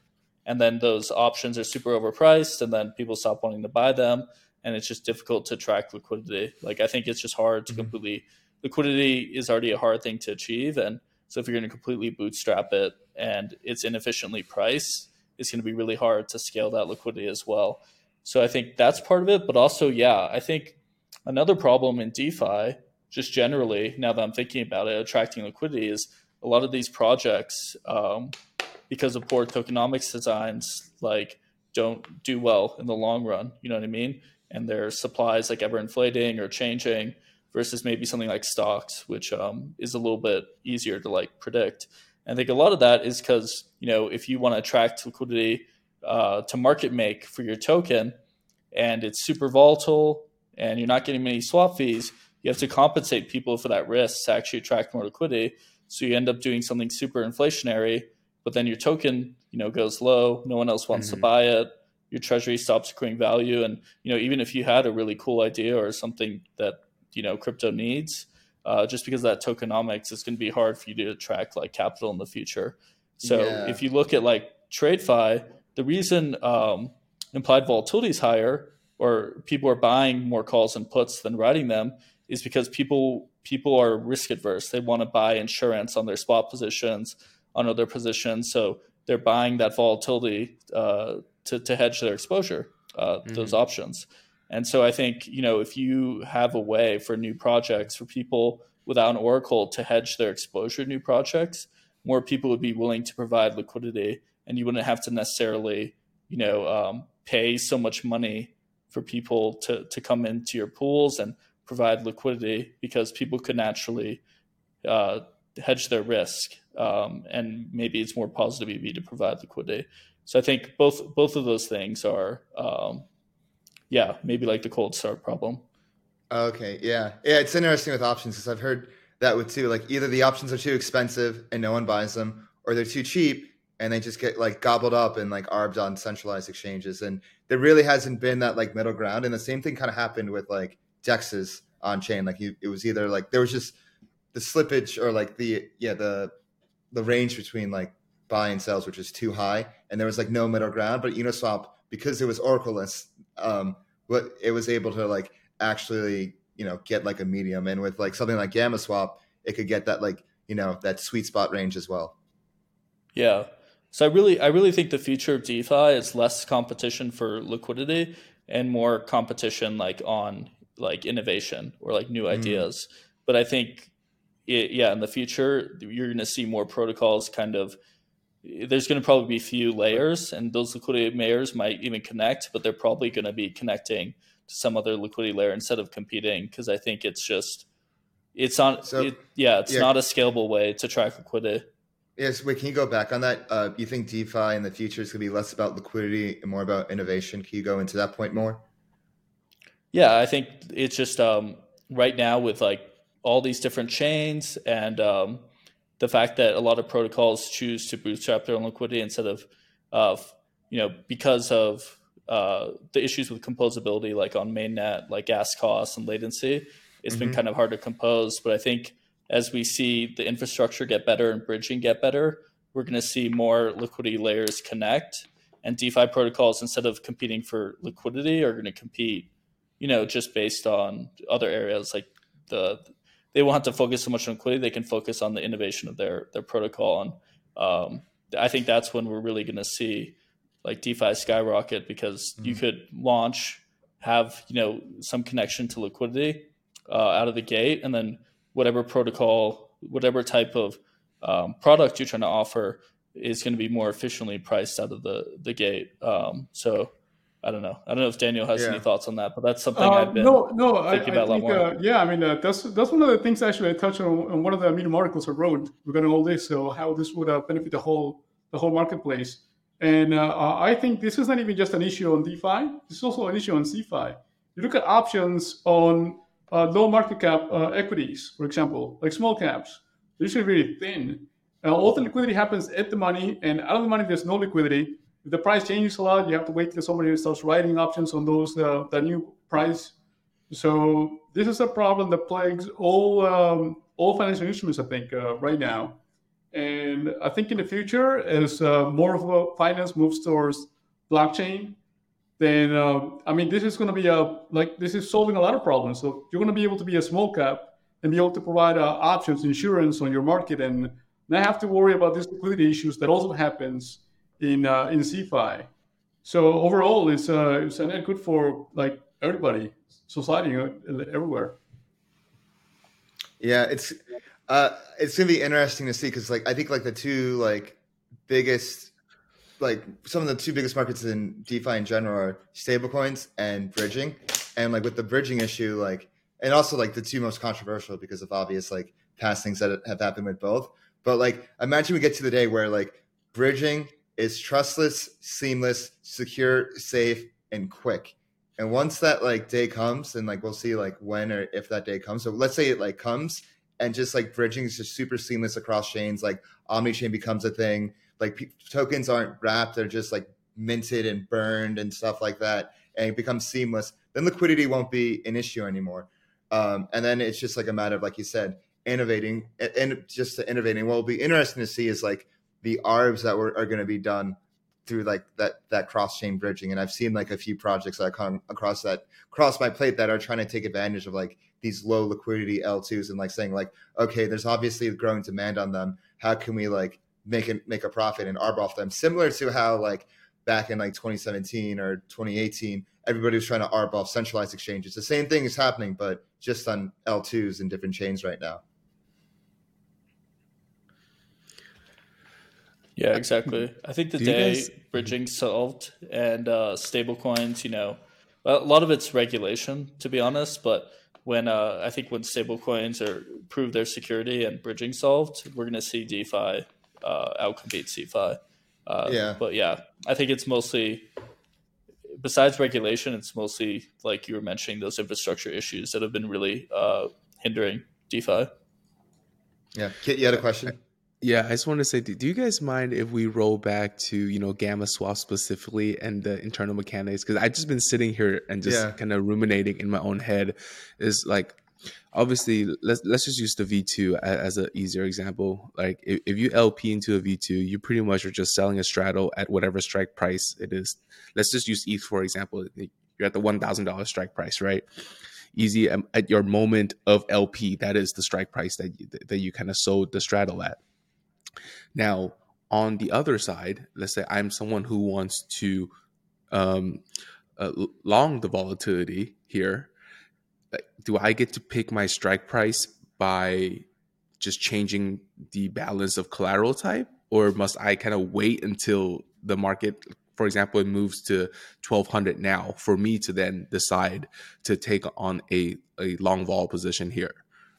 And then those options are super overpriced, and then people stop wanting to buy them, and it's just difficult to track liquidity. Like, I think it's just hard to mm-hmm. completely – liquidity is already a hard thing to achieve, and so if you're going to completely bootstrap it and it's inefficiently priced, it's going to be really hard to scale that liquidity as well. So I think that's part of it. But also, yeah, I think another problem in DeFi, just generally, now that I'm thinking about it, attracting liquidity is a lot of these projects, um, because of poor tokenomics designs, like don't do well in the long run. You know what I mean? And their supply is like ever inflating or changing versus maybe something like stocks, which um, is a little bit easier to like predict. And I think a lot of that is because, you know, if you want to attract liquidity, Uh, to market make for your token, and it's super volatile and you're not getting many swap fees, you have to compensate people for that risk to actually attract more liquidity. So you end up doing something super inflationary, but then your token, you know, goes low. No one else wants mm-hmm. to buy it. Your treasury stops accruing value. And, you know, even if you had a really cool idea or something that, you know, crypto needs, uh, just because of that tokenomics, it's going to be hard for you to attract like capital in the future. So yeah. if you look at like TradeFi, the reason um, implied volatility is higher, or people are buying more calls and puts than writing them, is because people people are risk adverse. They want to buy insurance on their spot positions, on other positions, so they're buying that volatility uh, to to hedge their exposure, uh, mm-hmm. those options. And so I think you know if you have a way for new projects for people without an oracle to hedge their exposure to new projects, more people would be willing to provide liquidity. And you wouldn't have to necessarily, you know, um, pay so much money for people to, to come into your pools and provide liquidity, because people could naturally uh, hedge their risk. Um, and maybe it's more positive E V to provide liquidity. So I think both both of those things are, um, yeah, maybe like the cold start problem. Okay, yeah. Yeah, it's interesting with options, because I've heard that with too. Like either the options are too expensive and no one buys them, or they're too cheap and they just get like gobbled up and like arbed on centralized exchanges. And there really hasn't been that like middle ground. And the same thing kind of happened with like D E Xs on chain. Like you, it was either like, there was just the slippage or like the, yeah, the, the range between like buy and sells, which is too high. And there was like no middle ground, but Uniswap, because it was Oracle-less, um, it was able to like actually, you know, get like a medium. And with like something like GammaSwap, it could get that like, you know, that sweet spot range as well. Yeah. So I really I really think the future of DeFi is less competition for liquidity and more competition like on like innovation or like new ideas. Mm. But I think, it, yeah, in the future, you're going to see more protocols kind of, there's going to probably be few layers, and those liquidity layers might even connect, but they're probably going to be connecting to some other liquidity layer instead of competing, because I think it's just, it's not, so, it, yeah, it's yeah. not a scalable way to track liquidity. Yes, wait, can you go back on that? Uh, you think DeFi in the future is going to be less about liquidity and more about innovation? Can you go into that point more? Yeah, I think it's just um, right now with like all these different chains and um, the fact that a lot of protocols choose to bootstrap their own liquidity instead of, uh, you know, because of uh, the issues with composability, like on mainnet, like gas costs and latency, it's mm-hmm. been kind of hard to compose. But I think as we see the infrastructure get better and bridging get better, we're going to see more liquidity layers connect, and DeFi protocols, instead of competing for liquidity, are going to compete, you know, just based on other areas. Like the, they won't have to focus so much on liquidity. They can focus on the innovation of their, their protocol. And um, I think that's when we're really going to see like DeFi skyrocket, because mm-hmm. you could launch, have, you know, some connection to liquidity uh, out of the gate, and then whatever protocol, whatever type of um, product you're trying to offer is going to be more efficiently priced out of the, the gate. Um, so I don't know. I don't know if Daniel has yeah. any thoughts on that, but that's something uh, I've been no, no, thinking I, I about think, a lot more. Uh, yeah, I mean, uh, that's that's one of the things actually I touched on in one of the meeting articles I wrote regarding all this, so how this would uh, benefit the whole the whole marketplace. And uh, I think this is not even just an issue on DeFi. It's also an issue on CeFi. You look at options on uh, low market cap uh, equities, for example, like small caps. They're usually really thin. Uh, all the liquidity happens at the money, and out of the money, there's no liquidity. If the price changes a lot, you have to wait till somebody starts writing options on those uh, that new price. So this is a problem that plagues all um, all financial instruments, I think, uh, right now. And I think in the future, as uh, more of a finance moves towards blockchain, then uh, I mean, this is going to be a like this is solving a lot of problems. So you're going to be able to be a small cap and be able to provide uh, options, insurance on your market, and not have to worry about these liquidity issues that also happens in uh, in CeFi. So overall, it's uh, it's a net good for like everybody, society uh, everywhere. Yeah, it's uh, it's gonna be interesting to see, because like I think like the two like biggest like some of the two biggest markets in DeFi in general are stablecoins and bridging, and like with the bridging issue like and also like the two most controversial because of obvious like past things that have happened with both. But like imagine we get to the day where like bridging is trustless, seamless, secure, safe, and quick. And once that like day comes, and like we'll see like when or if that day comes. So let's say it like comes, and just like bridging is just super seamless across chains. Like omnichain becomes a thing. Like p- tokens aren't wrapped; they're just like minted and burned and stuff like that, and it becomes seamless. Then liquidity won't be an issue anymore, um, and then it's just like a matter of, like you said, innovating and, and just innovating. What will be interesting to see is like the A R Bs that were, are going to be done through like that, that cross-chain bridging. And I've seen like a few projects that come across that cross my plate that are trying to take advantage of like these low liquidity L twos and like saying like, okay, there's obviously a growing demand on them. How can we like make a, make a profit and A R B off them? Similar to how like back in like twenty seventeen or twenty eighteen, everybody was trying to A R B off centralized exchanges. The same thing is happening, but just on L twos and different chains right now. Yeah, exactly. I think the day guys- bridging solved and uh, stable coins, you know, a lot of it's regulation, to be honest. But when uh, I think when stable coins are prove their security and bridging solved, we're going to see DeFi uh, outcompete CeFi. Uh, yeah. But yeah, I think it's mostly, besides regulation, it's mostly like you were mentioning those infrastructure issues that have been really uh, hindering DeFi. Yeah. Kit, you had a question? Yeah, I just wanted to say, do you guys mind if we roll back to, you know, GammaSwap specifically and the internal mechanics? Because I've just been sitting here and just yeah. kind of ruminating in my own head. Is like, obviously, let's let's just use the V two as an easier example. Like, if, if you L P into a V two, you pretty much are just selling a straddle at whatever strike price it is. Let's just use E T H, for example. You're at the one thousand dollars strike price, right? Easy at your moment of L P, that is the strike price that you, that you kind of sold the straddle at. Now, on the other side, let's say I'm someone who wants to um, uh, long the volatility here. Do I get to pick my strike price by just changing the balance of collateral type? Or must I kind of wait until the market, for example, it moves to twelve hundred now for me to then decide to take on a, a long vol position here?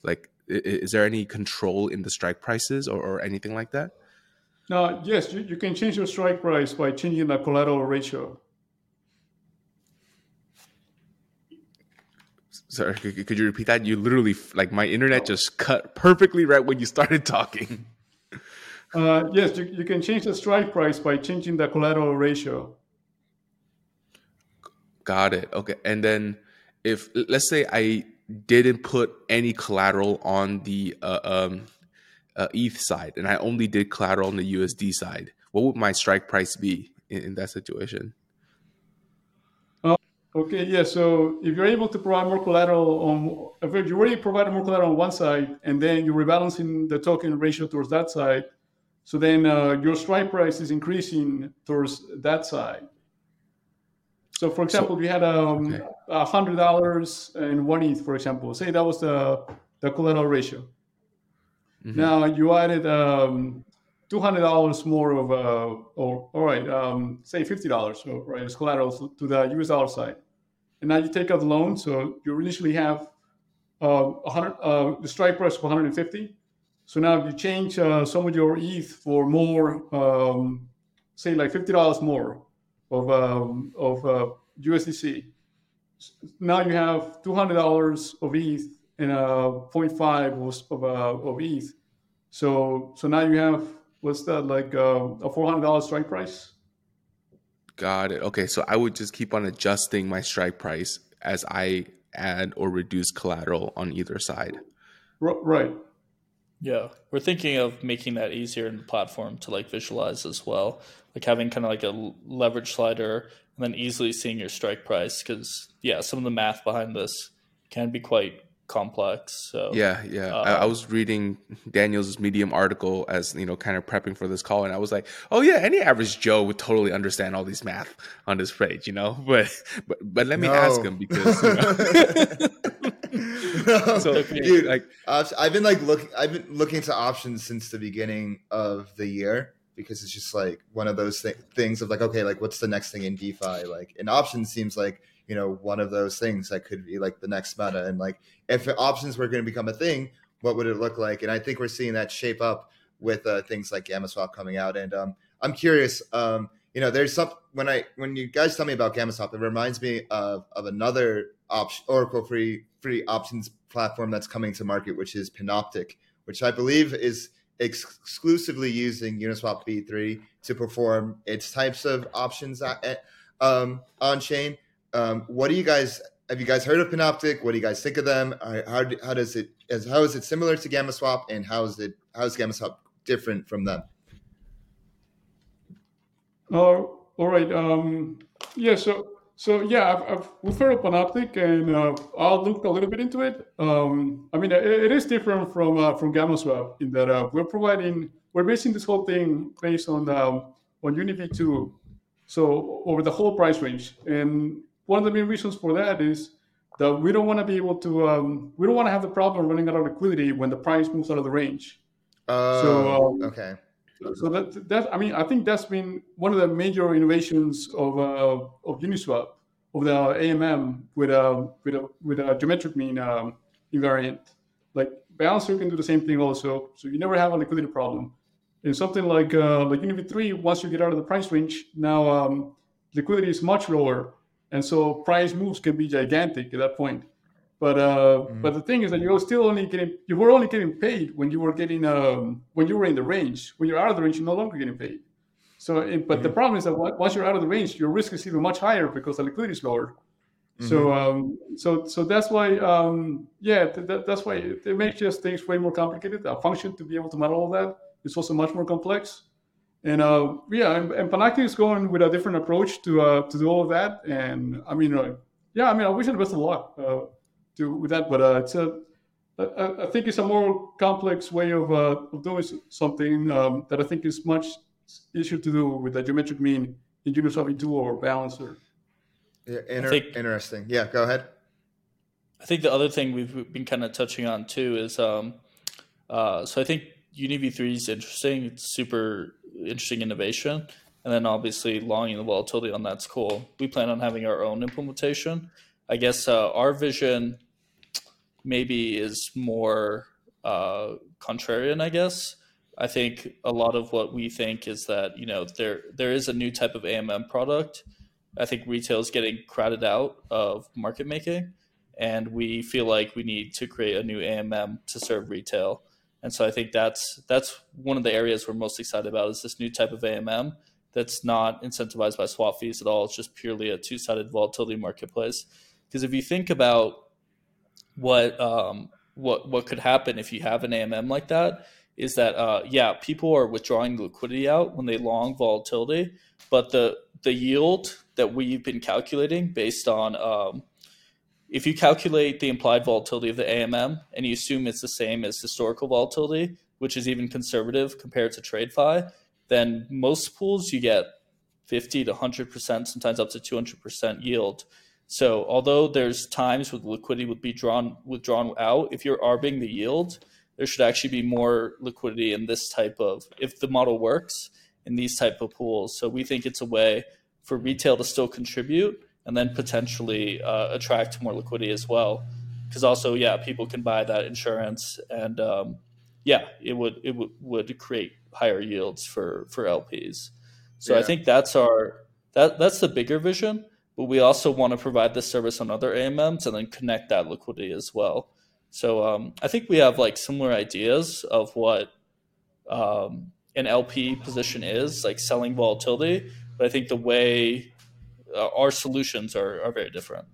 Like, is there any control in the strike prices or, or anything like that? No, yes, you, you can change your strike price by changing the collateral ratio. Sorry, could you repeat that? You literally, like, my internet just cut perfectly right when you started talking. Uh, yes, you, you can change the strike price by changing the collateral ratio. Got it. Okay. And then if, let's say I didn't put any collateral on the uh, um, uh, E T H side and I only did collateral on the U S D side, what would my strike price be in, in that situation? Okay, yeah, so if you're able to provide more collateral on, if you already provided more collateral on one side and then you're rebalancing the token ratio towards that side, so then uh, your strike price is increasing towards that side. So for example, so, if you had um, okay. one hundred dollars in one E T H, for example, say that was the, the collateral ratio. Mm-hmm. Now you added um, two hundred dollars more of, uh, or all right, um, say fifty dollars, so, right, as collateral to the U S dollar side. And now you take out the loan, so you initially have uh, uh, the strike price of one hundred fifty. So now if you change uh, some of your E T H for more, um, say like fifty dollars more of um, of uh, U S D C, now you have two hundred dollars of E T H and uh, zero point five of, uh, of E T H. So so now you have, what's that, like uh, a four hundred dollars strike price? Got it. Okay, so I would just keep on adjusting my strike price as I add or reduce collateral on either side. Right. Yeah, we're thinking of making that easier in the platform to like visualize as well, like having kind of like a leverage slider and then easily seeing your strike price, because yeah, some of the math behind this can be quite complex. So yeah, yeah. Um, I, I was reading Daniel's Medium article as, you know, kind of prepping for this call, and I was like, oh yeah, any average Joe would totally understand all these math on this page, you know. But but, but let me no. ask him because. You know. no, so okay. Dude, like uh, I've been like look, I've been looking into options since the beginning of the year because it's just like one of those th- things of like, okay, like what's the next thing in DeFi? Like an option seems like, you know, one of those things that could be like the next meta. And like, if options were going to become a thing, what would it look like? And I think we're seeing that shape up with uh, things like GammaSwap coming out. And um, I'm curious, um, you know, there's some, when I, when you guys tell me about GammaSwap, it reminds me of, of another option, Oracle free, free options platform that's coming to market, which is Panoptic, which I believe is ex- exclusively using Uniswap V three to perform its types of options at, um, on chain. Um, what do you guys, have you guys heard of Panoptic? What do you guys think of them? How, how does it, as, how is it similar to GammaSwap, and how is it, how is GammaSwap different from them? Oh, all right. Um, yeah. So, so yeah, I've, I've, we've heard of Panoptic, and uh, I'll look a little bit into it. Um, I mean, it, it is different from, uh, from GammaSwap in that uh, we're providing, we're basing this whole thing based on, um, on Uni V two. So over the whole price range. And one of the main reasons for that is that we don't want to be able to, um, we don't want to have the problem running out of liquidity when the price moves out of the range. Uh, so, um, okay. So that, that, I mean, I think that's been one of the major innovations of uh, of Uniswap, of the A M M with a, with a, with a geometric mean um, invariant. Like Balancer can do the same thing also. So you never have a liquidity problem. And something like, uh, like Uni V three, once you get out of the price range, now um, liquidity is much lower. And so price moves can be gigantic at that point. But uh, mm. but the thing is that you're still only getting, you were only getting paid when you were getting, um, when you were in the range. When you're out of the range, you're no longer getting paid. So, it, but mm-hmm. the problem is that once you're out of the range, your risk is even much higher because the liquidity is lower. Mm-hmm. So, um, so, so that's why, um, yeah, th- th- that's why it, it makes just things way more complicated. A function to be able to model all that is also much more complex. And uh, yeah, and, and Panoptic is going with a different approach to uh, to do all of that. And I mean, uh, yeah, I mean, I wish them best of luck uh, to with that. But uh, it's a, I, I think it's a more complex way of, uh, of doing something um, that I think is much easier to do with the geometric mean in Uniswap V two or Balancer. Yeah, inter- think, interesting. Yeah, go ahead. I think the other thing we've been kind of touching on too is um, uh, so I think Uni V three is interesting. It's super interesting innovation, and then obviously longing the volatility on that's cool. We plan on having our own implementation. I guess uh, our vision maybe is more uh, contrarian. I guess I think a lot of what we think is that, you know, there there is a new type of A M M product. I think retail is getting crowded out of market making, and we feel like we need to create a new A M M to serve retail. And so I think that's that's one of the areas we're most excited about, is this new type of A M M that's not incentivized by swap fees at all. It's just purely a two-sided volatility marketplace. Because if you think about what um, what what could happen if you have an A M M like that, is that, uh, yeah, people are withdrawing liquidity out when they long volatility, but the the yield that we've been calculating based on, um, if you calculate the implied volatility of the A M M and you assume it's the same as historical volatility, which is even conservative compared to TradeFi, then most pools you get fifty to one hundred percent, sometimes up to two hundred percent yield. So although there's times with liquidity would be drawn withdrawn out, if you're arbing the yield, there should actually be more liquidity in this type of, if the model works, in these type of pools. So we think it's a way for retail to still contribute and then potentially uh, attract more liquidity as well. Because also, yeah, people can buy that insurance, and um, yeah, it would it would, would create higher yields for, for L Ps. So yeah. I think that's our that that's the bigger vision. But we also want to provide this service on other A M Ms and then connect that liquidity as well. So um, I think we have like similar ideas of what um, an L P position is, like selling volatility. But I think the way uh, our solutions are, are very different.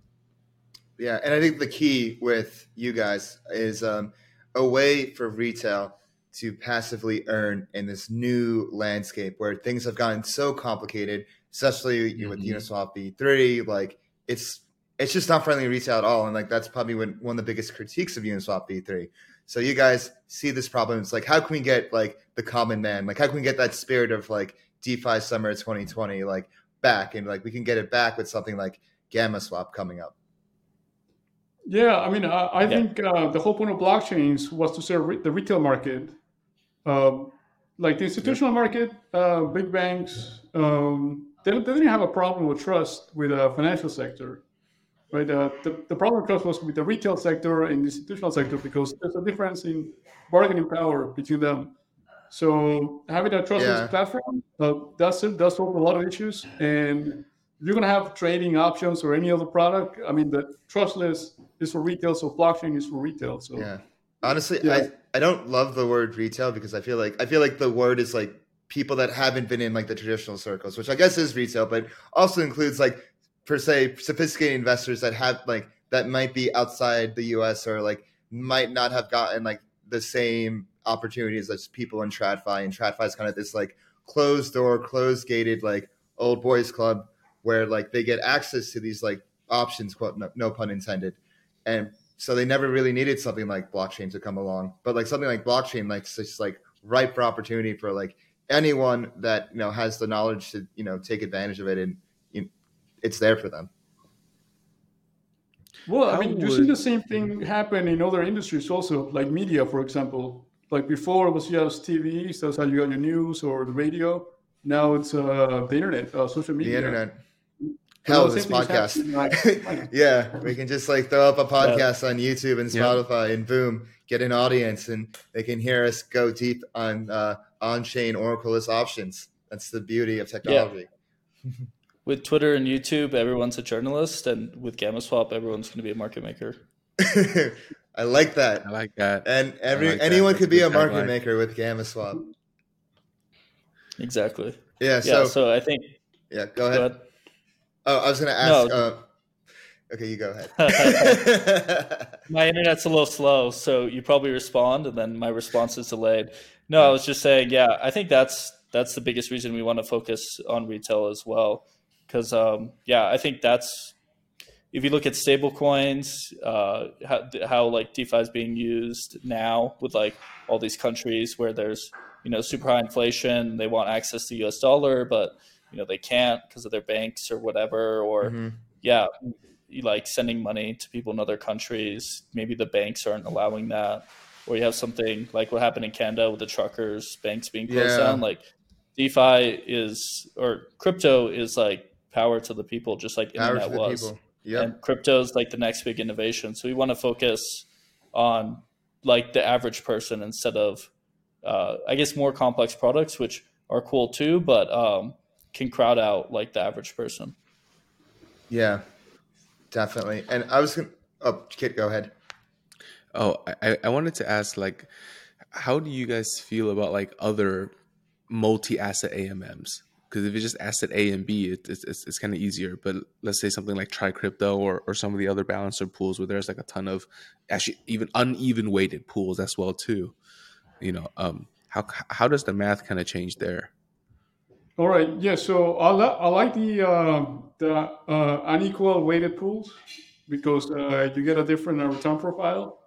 Yeah, and I think the key with you guys is um, a way for retail to passively earn in this new landscape where things have gotten so complicated, especially you know, with mm-hmm. Uniswap V three, like it's it's just not friendly retail at all. And like that's probably when, one of the biggest critiques of Uniswap V three. So you guys see this problem. It's like, how can we get like the common man? Like how can we get that spirit of like DeFi summer twenty twenty like back, and like we can get it back with something like GammaSwap coming up? Yeah, I mean, I, I yeah. think uh, the whole point of blockchains was to serve re- the retail market. Um, like the institutional yeah. market, uh, big banks, um, they, they didn't have a problem with trust with the financial sector. Right, uh, the, the problem of trust was with the retail sector and the institutional sector because there's a difference in bargaining power between them. So having a trustless yeah. platform uh, does does solve a lot of issues. And if you're gonna have trading options or any other product, I mean, the trustless is for retail, so blockchain is for retail. So yeah, honestly, yeah. I I don't love the word retail because I feel like I feel like the word is like people that haven't been in like the traditional circles, which I guess is retail, but also includes like, per se, sophisticated investors that have like that might be outside the U S or like might not have gotten like the same opportunities as people in TradFi. And TradFi is kind of this like closed door, closed gated like old boys club where like they get access to these like options, quote, no, no pun intended. And so they never really needed something like blockchain to come along, but like something like blockchain, like it's just like ripe for opportunity for like anyone that, you know, has the knowledge to, you know, take advantage of it, and it's there for them. Well, I mean, you see the same thing happen in other industries also, like media, for example. Like before, it was just T V, so that's how you got your news, or the radio. Now it's uh, the internet, uh, social media. The internet. Hell, this podcast. Yeah, we can just like throw up a podcast yeah. on YouTube and Spotify, yeah. and boom, get an audience, and they can hear us go deep on uh, on-chain Oracleless options. That's the beauty of technology. Yeah. With Twitter and YouTube, everyone's a journalist, and with GammaSwap, everyone's going to be a market maker. I like that. I like that. And every like anyone that. could be a market like. maker with GammaSwap. Exactly. Yeah. So, yeah, so I think. Yeah. Go ahead. go ahead. Oh, I was going to ask. No. Uh, okay, you go ahead. My internet's a little slow, so you probably respond, and then my response is delayed. No, I was just saying. Yeah, I think that's that's the biggest reason we want to focus on retail as well. Because, um, yeah, I think that's, if you look at stable coins, uh, how, how like DeFi is being used now with like all these countries where there's, you know, super high inflation, they want access to U S dollar, but, you know, they can't because of their banks or whatever, or mm-hmm. yeah, you like sending money to people in other countries. Maybe the banks aren't allowing that, or you have something like what happened in Canada with the truckers, banks being closed yeah. down. Like DeFi is, or crypto is like, power to the people, just like power internet was. Yep. And crypto is like the next big innovation. So we want to focus on like the average person instead of, uh, I guess, more complex products, which are cool too, but um, can crowd out like the average person. Yeah, definitely. And I was gonna, Oh, Kiet, go ahead. Oh, I, I wanted to ask, like, how do you guys feel about like other multi-asset A M Ms? Because if it's just asset A and B, it, it's it's, it's kind of easier. But let's say something like TriCrypto or or some of the other Balancer pools where there's like a ton of actually even uneven weighted pools as well too. You know, um, how how does the math kind of change there? All right, yeah. So I, li- I like the uh, the uh, unequal weighted pools because uh, you get a different return profile.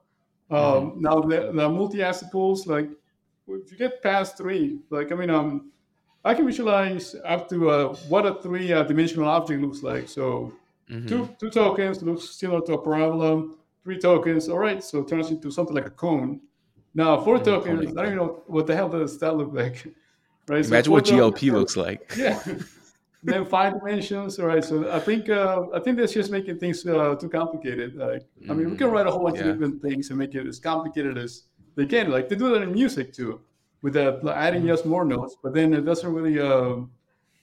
Um, mm-hmm. Now the, the multi-asset pools, like if you get past three, like I mean, um, I can visualize up to uh, what a three-dimensional uh, object looks like. So mm-hmm. two two tokens looks similar to a problem. Three tokens, all right, so it turns into something like a cone. Now four mm-hmm. tokens, I don't know what the hell does that look like, right? Imagine so what G L P tokens, looks like. Yeah. Then five dimensions, all right. So I think uh, I think that's just making things uh, too complicated. Like mm-hmm. I mean, we can write a whole bunch yeah. of different things and make it as complicated as they can. Like they do that in music too, with uh, adding just mm-hmm. more notes. But then it doesn't really uh,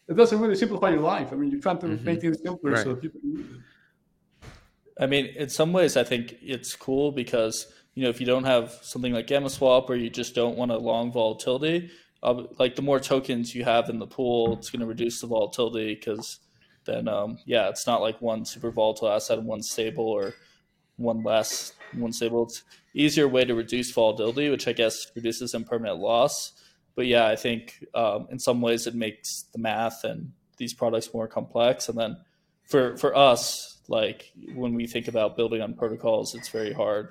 it doesn't really simplify your life. I mean, you're trying to mm-hmm. make things simpler right. so people can use it. I mean, in some ways, I think it's cool because you know if you don't have something like GammaSwap or you just don't want a long volatility. Uh, like the more tokens you have in the pool, it's going to reduce the volatility because then, um, yeah, it's not like one super volatile asset and one stable or one less, one stable. It's easier way to reduce volatility, which I guess reduces impermanent loss. But yeah, I think um, in some ways it makes the math and these products more complex. And then for, for us, like when we think about building on protocols, it's very hard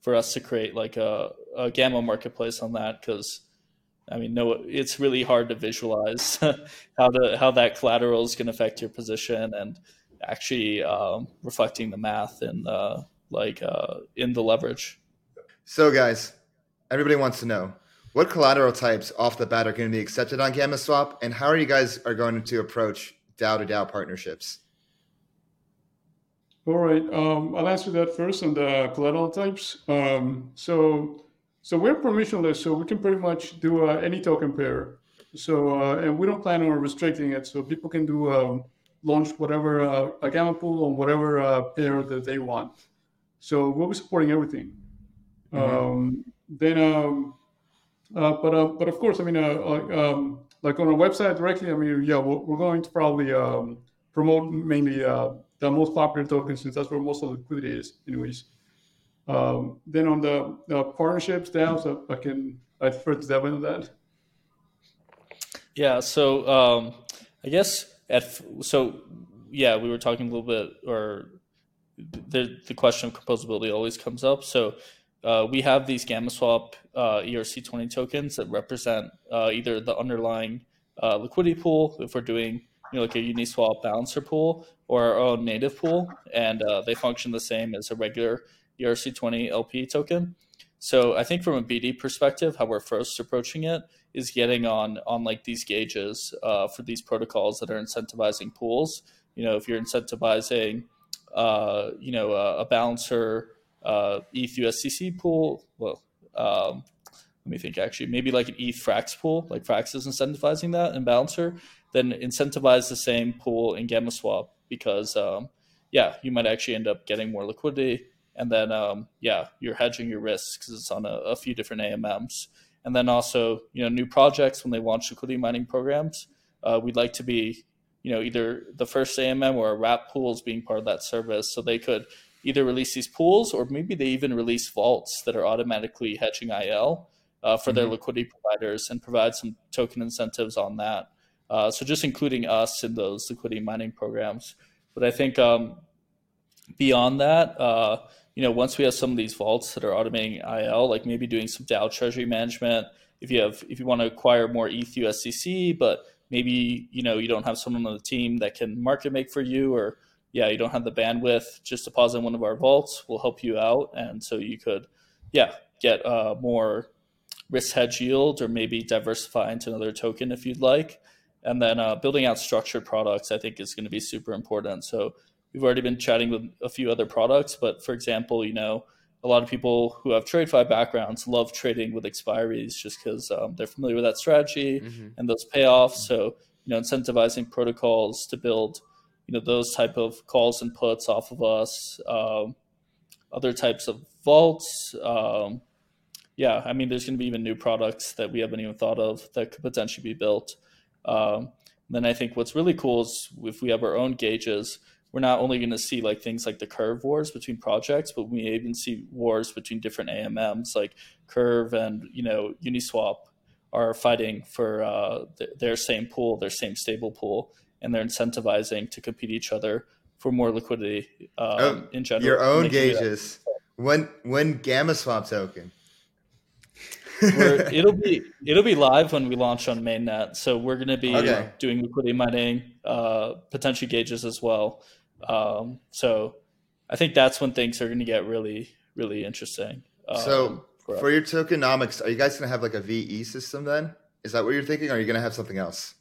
for us to create like a, a Gamma marketplace on that because I mean, no, it's really hard to visualize how to how that collateral is going to affect your position and actually um, reflecting the math in the, like uh, in the leverage. So guys, everybody wants to know what collateral types off the bat are going to be accepted on GammaSwap and how are you guys are going to approach DAO to DAO partnerships? All right, um, I'll answer that first on the collateral types. Um, so. So we're permissionless, so we can pretty much do uh, any token pair. So, uh, and we don't plan on restricting it. So people can do um, launch whatever uh, a Gamma pool on whatever uh, pair that they want. So we'll be supporting everything. Mm-hmm. Um, then, um, uh, but uh, but of course, I mean, uh, uh, um, like on our website directly, I mean, yeah, we're, we're going to probably um, promote mainly uh, the most popular tokens since that's where most of the liquidity is, anyways. Um, then on the uh, partnerships, DAOs, so I can I defer to Devin on that. Yeah, so um, I guess at so yeah, we were talking a little bit, or the the question of composability always comes up. So uh, we have these GammaSwap uh, E R C twenty tokens that represent uh, either the underlying uh, liquidity pool, if we're doing you know like a Uniswap Balancer pool, or our own native pool, and uh, they function the same as a regular E R C twenty L P token. So I think from a B D perspective, how we're first approaching it is getting on on like these gauges uh, for these protocols that are incentivizing pools. You know, if you're incentivizing, uh, you know, a, a Balancer uh, E T H U S D C pool, well, um, let me think actually, maybe like an E T H FRAX pool, like FRAX is incentivizing that in Balancer, then incentivize the same pool in GammaSwap because, um, yeah, you might actually end up getting more liquidity. And then, um, yeah, you're hedging your risks because it's on a, a few different A M Ms. And then also, you know, new projects when they launch liquidity mining programs, uh, we'd like to be, you know, either the first A M M or a wrap pools being part of that service. So they could either release these pools or maybe they even release vaults that are automatically hedging I L uh, for mm-hmm. their liquidity providers and provide some token incentives on that. Uh, so just including us in those liquidity mining programs. But I think um, beyond that, uh, you know, once we have some of these vaults that are automating I L, like maybe doing some DAO treasury management, if you have, if you want to acquire more E T H U S D C, but maybe, you know, you don't have someone on the team that can market make for you, or yeah, you don't have the bandwidth, just deposit in one of our vaults, we'll help you out. And so you could, yeah, get uh, more risk hedge yield or maybe diversify into another token if you'd like. And then uh, building out structured products, I think is going to be super important. So we've already been chatting with a few other products, but for example, you know, a lot of people who have TradeFi backgrounds love trading with expiries just because um, they're familiar with that strategy mm-hmm. and those payoffs. Mm-hmm. So, you know, incentivizing protocols to build, you know, those type of calls and puts off of us, um, other types of vaults. Um, yeah, I mean, there's going to be even new products that we haven't even thought of that could potentially be built. Um, then I think what's really cool is if we have our own gauges, we're not only going to see like things like the Curve wars between projects, but we even see wars between different A M Ms like Curve and, you know, Uniswap are fighting for uh, th- their same pool, their same stable pool, and they're incentivizing to compete each other for more liquidity um, oh, in general. Your own gauges. When when GammaSwap token? it'll be it'll be live when we launch on mainnet. So we're going to be okay. doing liquidity mining, uh, potential gauges as well. Um, so I think that's when things are going to get really, really interesting. Um, so for, for your tokenomics, are you guys going to have like a V E system then? Is that what you're thinking? Or are you going to have something else?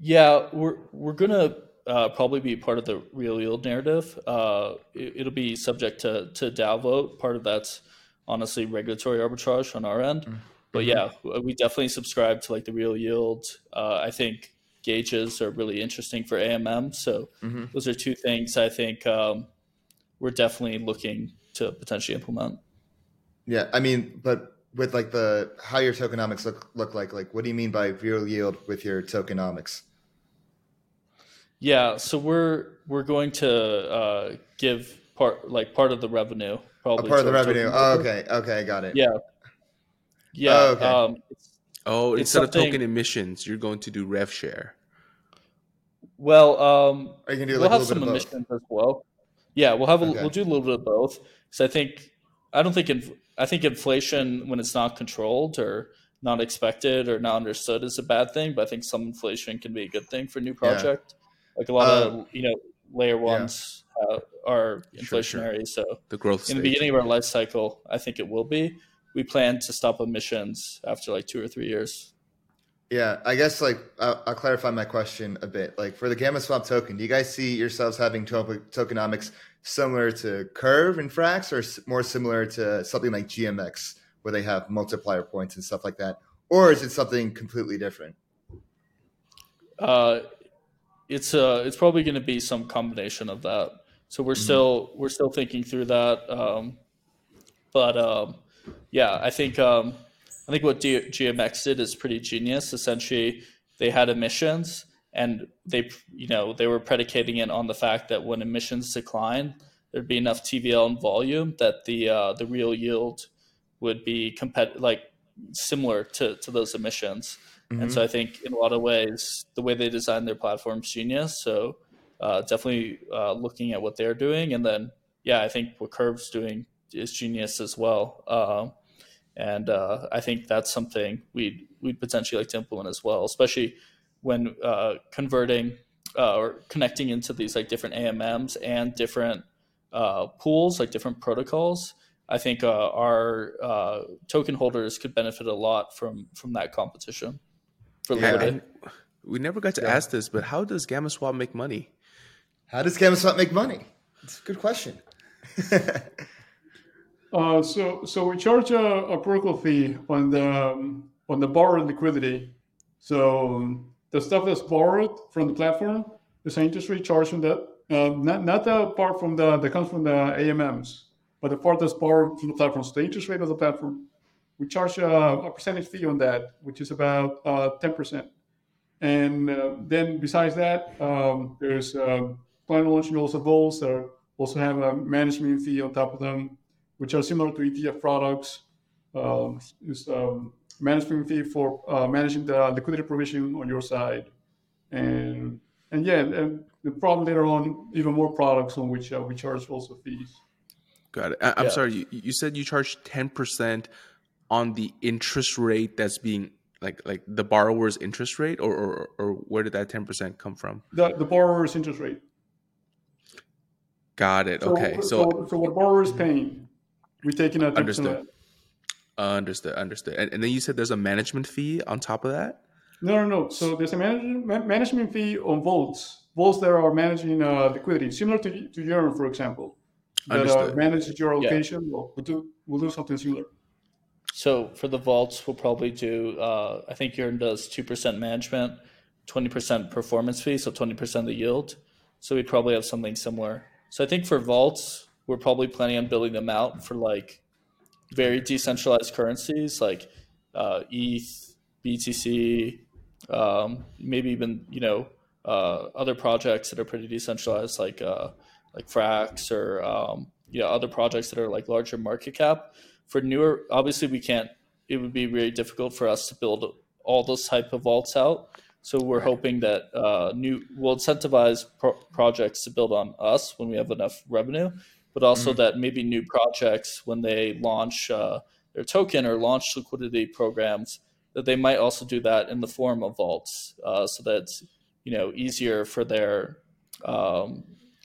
Yeah, we're we're going to uh, probably be part of the real yield narrative. Uh, it, it'll be subject to, to DAO vote. Part of that's honestly regulatory arbitrage on our end. Mm-hmm. But yeah, we definitely subscribe to like the real yield. Uh, I think gauges are really interesting for A M M. So mm-hmm. those are two things I think um, we're definitely looking to potentially implement. Yeah, I mean, but with like the how your tokenomics look look like, like what do you mean by real yield with your tokenomics? Yeah, so we're we're going to uh, give part like part of the revenue. Probably a part of the revenue. Oh, okay, okay, got it. Yeah, yeah. Oh, okay. um, it's, oh it's instead something... of token emissions, you're going to do rev share. Well, um, Are you gonna do we'll like have a some bit of emissions both? As well. Yeah, we'll have a, okay. we'll do a little bit of both. So I think I don't think inf- I think inflation when it's not controlled or not expected or not understood is a bad thing, but I think some inflation can be a good thing for a new project. Yeah. Like a lot um, of you know layer ones. Yeah. Uh, are inflationary. Sure, sure. So the growth stage. In the beginning of our life cycle, I think it will be. We plan to stop emissions after like two or three years. Yeah, I guess like I'll, I'll clarify my question a bit. Like for the GammaSwap token, do you guys see yourselves having to- tokenomics similar to Curve and FRAX or more similar to something like G M X where they have multiplier points and stuff like that? Or is it something completely different? Uh, it's uh, it's probably going to be some combination of that. So we're mm-hmm. still we're still thinking through that, um, but um, yeah, I think um, I think what D- G M X did is pretty genius. Essentially, they had emissions, and they you know they were predicating it on the fact that when emissions decline, there'd be enough T V L and volume that the uh, the real yield would be compet- like similar to, to those emissions. Mm-hmm. And so I think in a lot of ways, the way they designed their platform is genius. So. Uh, definitely uh, looking at what they're doing. And then, yeah, I think what Curve's doing is genius as well. Um, and uh, I think that's something we'd, we'd potentially like to implement as well, especially when uh, converting uh, or connecting into these like different A M Ms and different uh, pools, like different protocols. I think uh, our uh, token holders could benefit a lot from, from that competition. For yeah. Liberty. We never got to yeah. ask this, but how does GammaSwap make money? How does GammaSwap make money? It's a good question. uh, so, so we charge a, a protocol fee on the um, on the borrowed liquidity. So the stuff that's borrowed from the platform is an industry charge from that. Uh, not not the part from the that comes from the A M Ms, but the part that's borrowed from the platform. So the interest rate of the platform, we charge a, a percentage fee on that, which is about uh, ten percent. And uh, then besides that, um, there's uh, plan launch rules of vaults that also have a management fee on top of them, which are similar to E T F products. Um, it's um, management fee for uh, managing the liquidity provision on your side. And and yeah, and probably later on, even more products on which uh, we charge also fees. Got it. I- I'm yeah. sorry, you, you said you charge ten percent on the interest rate that's being Like like the borrower's interest rate, or or, or where did that ten percent come from? The, the borrower's interest rate. Got it. So, okay. So so, so what borrower's paying, we're taking a ten percent. Understood. Understood. Understood. And, and then you said there's a management fee on top of that? No, no, no. So there's a manage, ma- management fee on vaults. Vaults that are managing uh, liquidity, similar to, to Yearn, for example. That uh, manages your allocation. Yeah. We'll, we'll, do, we'll do something similar. So for the vaults, we'll probably do, uh, I think Yearn does two percent management, twenty percent performance fee, so twenty percent of the yield. So we probably have something similar. So I think for vaults, we're probably planning on building them out for like very decentralized currencies like uh, E T H, B T C, um, maybe even, you know, uh, other projects that are pretty decentralized like uh, like FRAX or, um, you know, other projects that are like larger market cap. For newer, obviously we can't, it would be really difficult for us to build all those type of vaults out. So we're hoping that uh, new will incentivize pro- projects to build on us when we have enough revenue, but also mm-hmm. that maybe new projects, when they launch uh, their token or launch liquidity programs, that they might also do that in the form of vaults, uh, so that's, you know, easier for their um,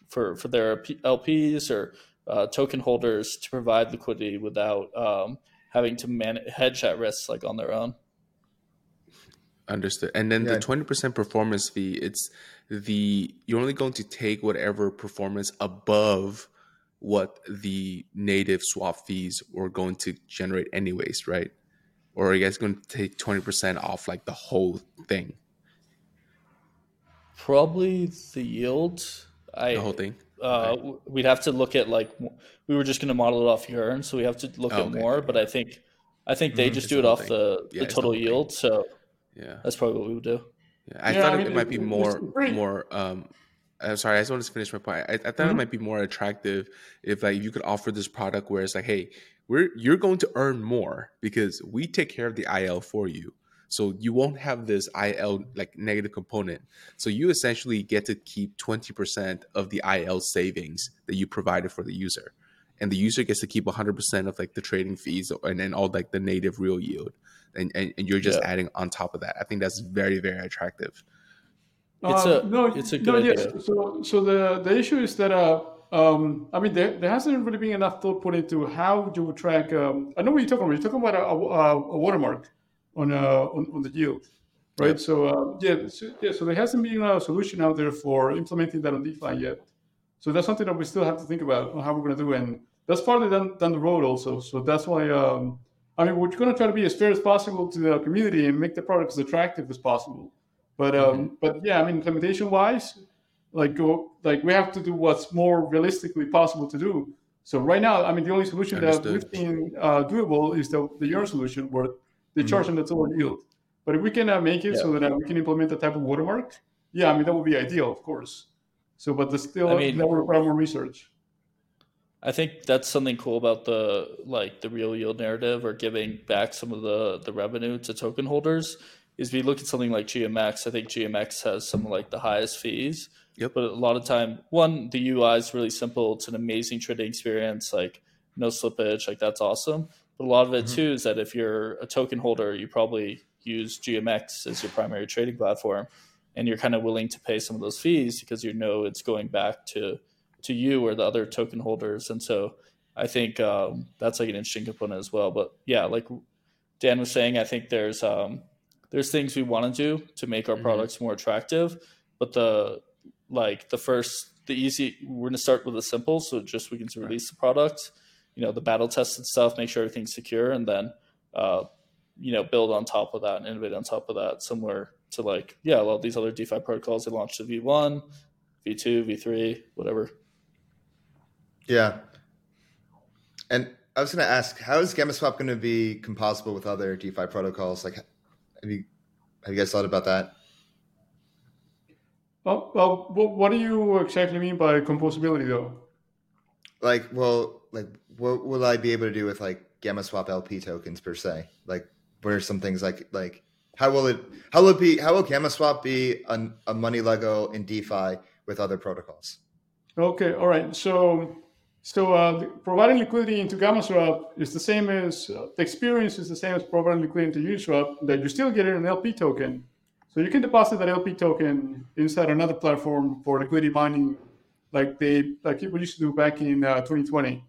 for for their L Ps or uh, token holders to provide liquidity without um, having to man- hedge that risk like on their own. Understood. And then yeah. the twenty percent performance fee, it's the, you're only going to take whatever performance above what the native swap fees were going to generate anyways, right? Or are you guys going to take twenty percent off like the whole thing? Probably the yield. I, the whole thing? Uh, okay. We'd have to look at like, we were just going to model it off Yearn, so we have to look oh, at okay. more, but I think, I think they mm-hmm. just it's do it off thing. the, yeah, the total the yield. Thing. So. Yeah, that's probably what we would do. Yeah, I yeah, thought I mean, it might be more, more. Um, I'm sorry, I just wanted to finish my point. I, I thought mm-hmm. it might be more attractive if, like, you could offer this product where it's like, hey, we're you're going to earn more because we take care of the I L for you, so you won't have this I L like negative component. So you essentially get to keep twenty percent of the I L savings that you provided for the user, and the user gets to keep one hundred percent of like the trading fees and then all like the native real yield. And, and and you're just yeah. adding on top of that. I think that's very, very attractive. It's a, um, no, it's a good no, idea. Yes. So, so the, the issue is that, uh, um, I mean, there, there hasn't really been enough thought put into how do you track. Um, I know what you're talking about. You're talking about a, a, a watermark on, uh, on on the yield, right? Yeah. So, uh, yeah, so, yeah, so there hasn't been a solution out there for implementing that on DeFi yet. So that's something that we still have to think about on how we're going to do. And that's farther down, down the road also. So that's why... Um, I mean, we're going to try to be as fair as possible to the community and make the product as attractive as possible. But, um, mm-hmm. but yeah, I mean, implementation-wise, like go, like we have to do what's more realistically possible to do. So right now, I mean, the only solution Understood. that we've seen uh, doable is the the Yearn solution, where they mm-hmm. charge on the total yield. But if we can uh, make it yeah. so that uh, we can implement that type of watermark, yeah, I mean, that would be ideal, of course. So, but there's still I mean, that would require more research. I think that's something cool about the like the real yield narrative or giving back some of the, the revenue to token holders is we look at something like G M X. I think G M X has some of like the highest fees, yep. but a lot of time, one, the U I is really simple. It's an amazing trading experience, like no slippage, like that's awesome. But a lot of it mm-hmm. too is that if you're a token holder, you probably use G M X as your primary trading platform, and you're kind of willing to pay some of those fees because you know it's going back to to you or the other token holders. And so I think um, that's like an interesting component as well. But yeah, like Dan was saying, I think there's um, there's things we want to do to make our mm-hmm. products more attractive. But the like the first, the easy, we're going to start with the simple. So just we can release the product, you know, the battle tested stuff, make sure everything's secure, and then, uh, you know, build on top of that and innovate on top of that, similar to like, yeah, a lot of these other DeFi protocols. They launched the V one, V two, V three, whatever. Yeah. And I was going to ask, how is GammaSwap going to be composable with other DeFi protocols? Like, have you have you guys thought about that? Well, well what do you exactly mean by composability, though? Like, well, like, what will I be able to do with like GammaSwap L P tokens per se? Like, what are some things like like how will it how will it be how will GammaSwap be a, a money Lego in DeFi with other protocols? Okay, all right. So. So uh, providing liquidity into GammaSwap is the same as uh, the experience is the same as providing liquidity into Uniswap, that you still get an L P token. So you can deposit that L P token inside another platform for liquidity mining, like they like people used to do back in uh, twenty twenty.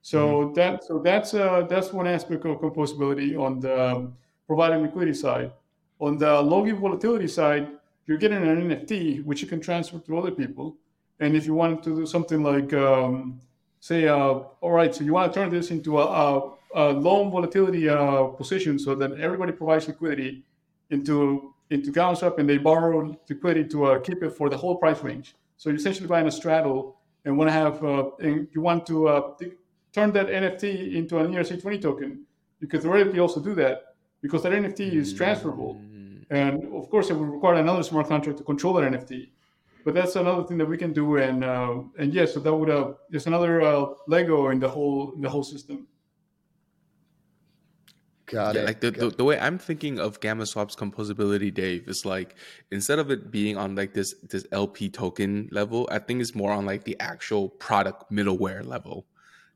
So mm-hmm. that so that's uh, that's one aspect of composability on the um, providing liquidity side. On the login volatility side, you're getting an N F T which you can transfer to other people, and if you wanted to do something like um, Say, uh, all right, so you want to turn this into a, a, a loan volatility uh, position so that everybody provides liquidity into into GammaSwap and they borrow liquidity to uh, keep it for the whole price range. So you're essentially buying a straddle and want to have uh, and you want to uh, turn that N F T into an E R C twenty token, you could theoretically also do that because that N F T is transferable. Mm. And of course, it would require another smart contract to control that N F T. But that's another thing that we can do. And uh, and yeah, so that would uh, there's another uh, Lego in the whole in the whole system. Got yeah, it. Like the, Got the, it. the way I'm thinking of GammaSwap's composability, Dave, is like instead of it being on like this this L P token level, I think it's more on like the actual product middleware level.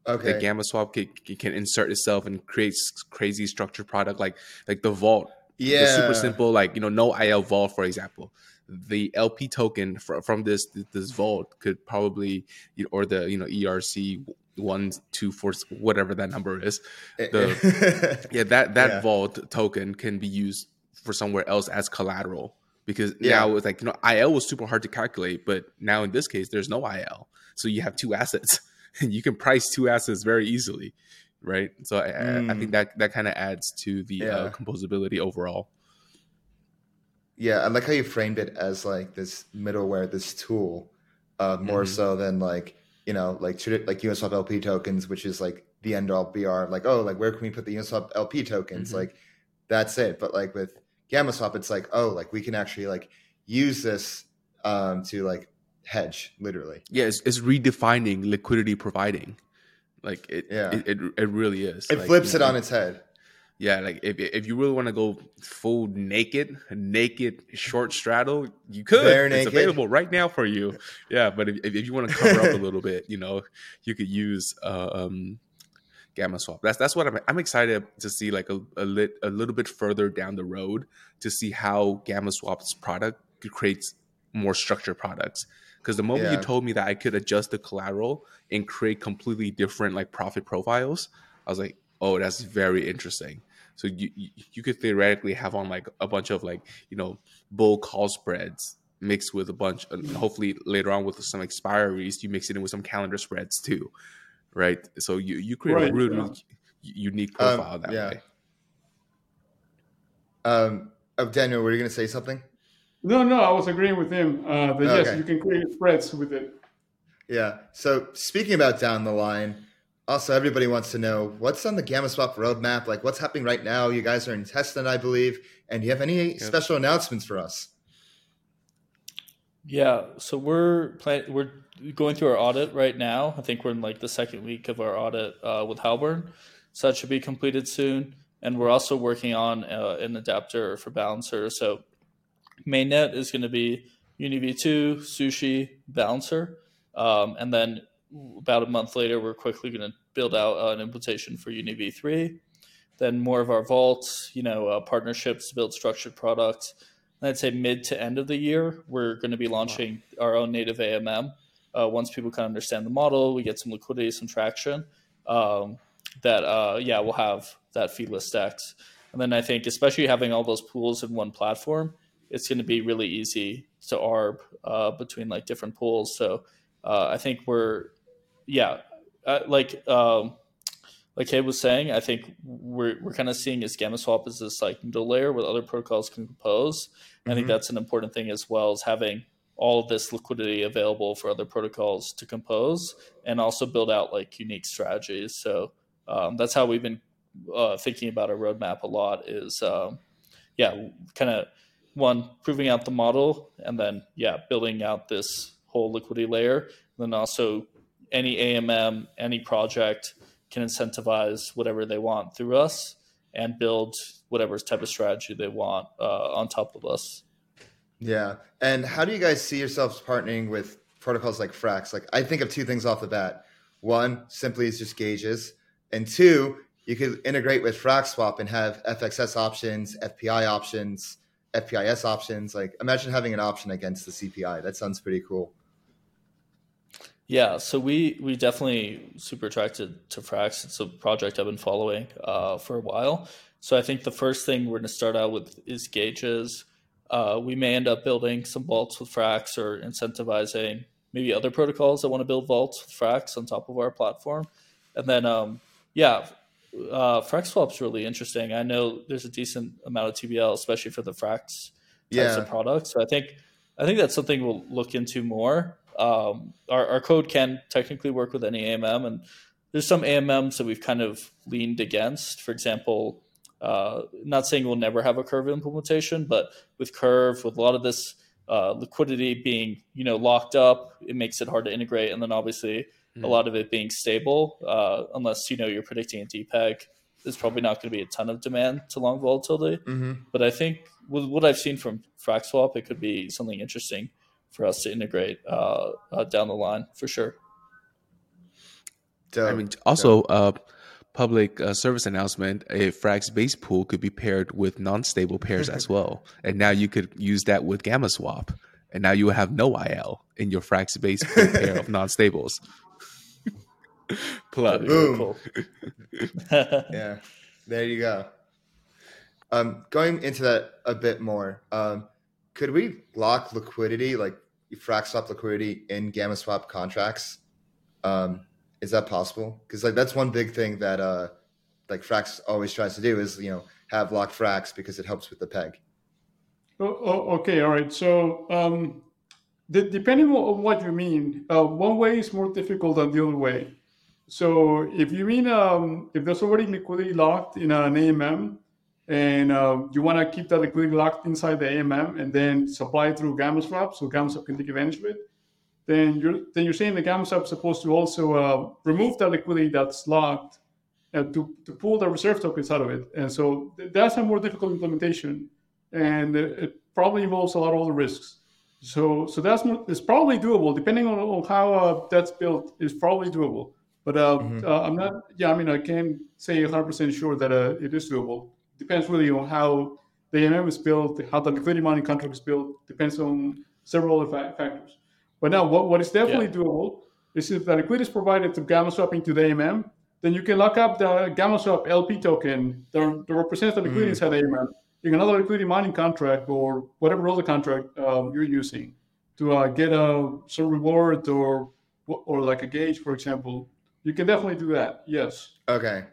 Okay. Like GammaSwap can, can insert itself and create crazy structured product like like the vault. Yeah. The super simple, like you know, no I L vault, for example. The L P token fr- from this this vault could probably, you know, or the you know E R C one two four whatever that number is, the, yeah that that yeah. vault token can be used for somewhere else as collateral because yeah. now it's like you know I L was super hard to calculate, but now in this case there's no I L, so you have two assets and you can price two assets very easily, right? So I, mm. I think that that kind of adds to the yeah. uh, composability overall. Yeah, I like how you framed it as like this middleware, this tool, uh, more mm-hmm. so than like, you know, like like Uniswap L P tokens, which is like the end all B R, like, oh, like where can we put the Uniswap L P tokens? Mm-hmm. Like, that's it. But like with GammaSwap, it's like, oh, like we can actually like use this um, to like hedge, literally. Yeah, it's, it's redefining liquidity providing. Like it, yeah. it, it, it really is. It like, flips it know, on its head. Yeah, like if if you really want to go full naked, naked short straddle, you could. Bare naked. It's available right now for you. Yeah, but if if you want to cover up a little bit, you know, you could use uh, um, GammaSwap. That's that's what I'm. I'm excited to see like a a, lit, a little bit further down the road to see how GammaSwap's product creates more structured products. Because the moment yeah. you told me that I could adjust the collateral and create completely different like profit profiles, I was like, oh, that's very interesting. So you you could theoretically have on like a bunch of like, you know, bull call spreads mixed with a bunch, and hopefully later on with some expiries, you mix it in with some calendar spreads too, right? So you, you create right. a really yeah. unique profile um, that yeah. way. Um, oh, Daniel, were you going to say something? No, no, I was agreeing with him. Uh, that okay. yes, you can create spreads with it. Yeah. So speaking about down the line, also, everybody wants to know what's on the GammaSwap roadmap. Like, what's happening right now? You guys are in testing, I believe. And do you have any yep. special announcements for us? Yeah, so we're plan- we're going through our audit right now. I think we're in like the second week of our audit uh, with Halburn, so that should be completed soon. And we're also working on uh, an adapter for Balancer. So mainnet is going to be Uni V two, Sushi, Balancer, um, and then. About a month later, we're quickly going to build out uh, an implementation for Uni V three, then more of our vaults, you know, uh, partnerships to build structured products. And I'd say mid to end of the year, we're going to be launching wow. our own native A M M. Uh, once people kind of understand the model, we get some liquidity, some traction. Um, that, uh, yeah, we'll have that fee list stacks. And then I think, especially having all those pools in one platform, it's going to be really easy to A R B uh, between like different pools. So uh, I think we're Yeah, uh, like um, like Kay was saying, I think we're we're kind of seeing as GammaSwap is this like middle layer where other protocols can compose. Mm-hmm. I think that's an important thing as well as having all of this liquidity available for other protocols to compose and also build out like unique strategies. So um, that's how we've been uh, thinking about our roadmap a lot. Is um, yeah, kind of one proving out the model and then yeah, building out this whole liquidity layer, and then also. Any A M M, any project can incentivize whatever they want through us and build whatever type of strategy they want uh, on top of us. Yeah. And how do you guys see yourselves partnering with protocols like FRAX? Like I think of two things off the bat. One, simply is just gauges. And two, you could integrate with FraxSwap and have F X S options, F P I options, F P I S options. Like imagine having an option against the C P I. That sounds pretty cool. Yeah, so we we definitely super attracted to FRAX. It's a project I've been following uh, for a while. So I think the first thing we're going to start out with is gauges. Uh, we may end up building some vaults with FRAX or incentivizing maybe other protocols that want to build vaults with FRAX on top of our platform. And then, um, yeah, uh, FraxSwap's really interesting. I know there's a decent amount of T V L, especially for the FRAX types yeah. of products. So I think I think that's something we'll look into more. um, our, our code can technically work with any A M M, and there's some A M Ms that we've kind of leaned against. For example, uh, not saying we'll never have a Curve implementation, but with Curve, with a lot of this uh, liquidity being, you know, locked up, it makes it hard to integrate. And then obviously mm-hmm. a lot of it being stable, uh, unless, you know, you're predicting a D PEG, there's probably not going to be a ton of demand to long volatility. Mm-hmm. But I think with what I've seen from FraxSwap, it could be something interesting for us to integrate uh, uh, down the line for sure. Dope. I mean, also a uh, public uh, service announcement: a Frax base pool could be paired with non-stable pairs as well, and now you could use that with GammaSwap, and now you will have no I L in your Frax base pool pair of non-stables. Plug. Boom. Cool. Yeah, there you go. Um, going into that a bit more, um, could we lock liquidity, like FraxSwap liquidity, in GammaSwap contracts? Um, Is that possible? Because like that's one big thing that uh, like Frax always tries to do is, you know, have locked Frax because it helps with the peg. Oh, oh, okay, all right. So um, de- depending on what you mean, uh, one way is more difficult than the other way. So if you mean um, if there's already liquidity locked in an A M M and uh, you want to keep that liquidity locked inside the A M M and then supply it through GammaSwap so GammaSwap can take advantage of it, then you're then you're saying the GammaSwap is supposed to also uh, remove that liquidity that's locked uh, to, to pull the reserve tokens out of it. And so th- that's a more difficult implementation, and it, it probably involves a lot of other risks. So so that's more, it's probably doable, depending on, on how uh, that's built. It's probably doable. But uh, mm-hmm. uh, I'm not, yeah, I mean, I can't say one hundred percent sure that uh, it is doable. Depends really on how the A M M is built, how the liquidity mining contract is built, depends on several other fa- factors. But now, what, what is definitely yeah. doable is if the liquidity is provided to GammaSwap into the A M M, then you can lock up the GammaSwap L P token that, that represents the liquidity mm. inside the A M M in another liquidity mining contract or whatever other contract um, you're using to uh, get a some reward or or like a gauge, for example. You can definitely do that. Yes. Okay.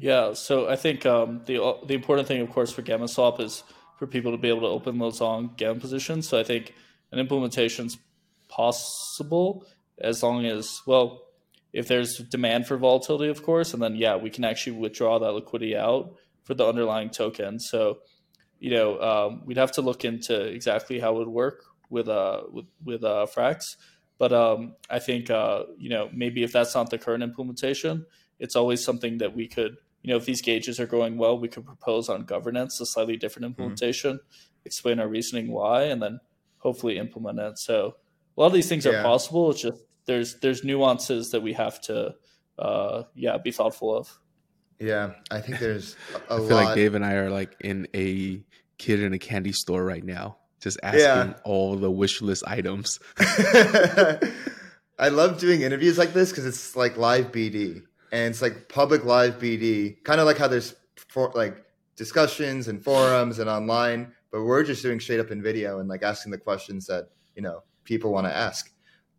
Yeah. So I think um, the the important thing, of course, for GammaSwap is for people to be able to open those on Gamma positions. So I think an implementation's possible as long as, well, if there's demand for volatility, of course, and then yeah, we can actually withdraw that liquidity out for the underlying token. So, you know, um, we'd have to look into exactly how it would work with uh with with uh, Frax, but um, I think uh, you know, maybe if that's not the current implementation, it's always something that we could, you know, if these gauges are going well, we could propose on governance a slightly different implementation, mm-hmm. explain our reasoning why, and then hopefully implement it. So. A lot of these things are yeah. possible. It's just there's there's nuances that we have to uh, yeah be thoughtful of. Yeah, I think there's a I lot. I feel like Dave and I are like in a kid in a candy store right now, just asking yeah. all the wish list items. I love doing interviews like this because it's like live B D, and it's like public live B D, kind of like how there's for, like discussions and forums and online, but we're just doing straight up in video and like asking the questions that, you know, people want to ask.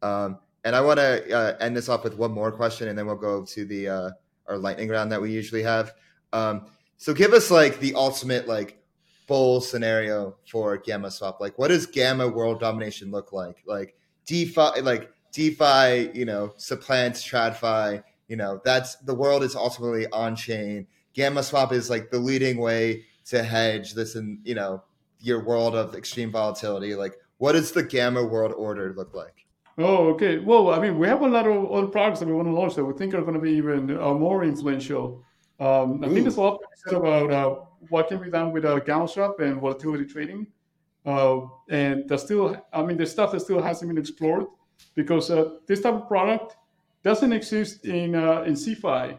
Um, and I want to uh, end this off with one more question, and then we'll go to the uh, our lightning round that we usually have. Um, so give us like the ultimate like bull scenario for GammaSwap. Like, what does Gamma world domination look like? Like DeFi, like DeFi, you know, supplants TradFi. You know, that's the world is ultimately on chain. GammaSwap is like the leading way to hedge this, in you know, your world of extreme volatility. Like, what does the Gamma world order look like? Oh, okay. Well, I mean, we have a lot of other products that we want to launch that we think are going to be even uh, more influential. Um, I Ooh. think there's a lot to be said about uh, what can be done with uh, GammaSwap and volatility trading. Uh, and there's still, I mean, there's stuff that still hasn't been explored because uh, this type of product doesn't exist in uh, in CeFi.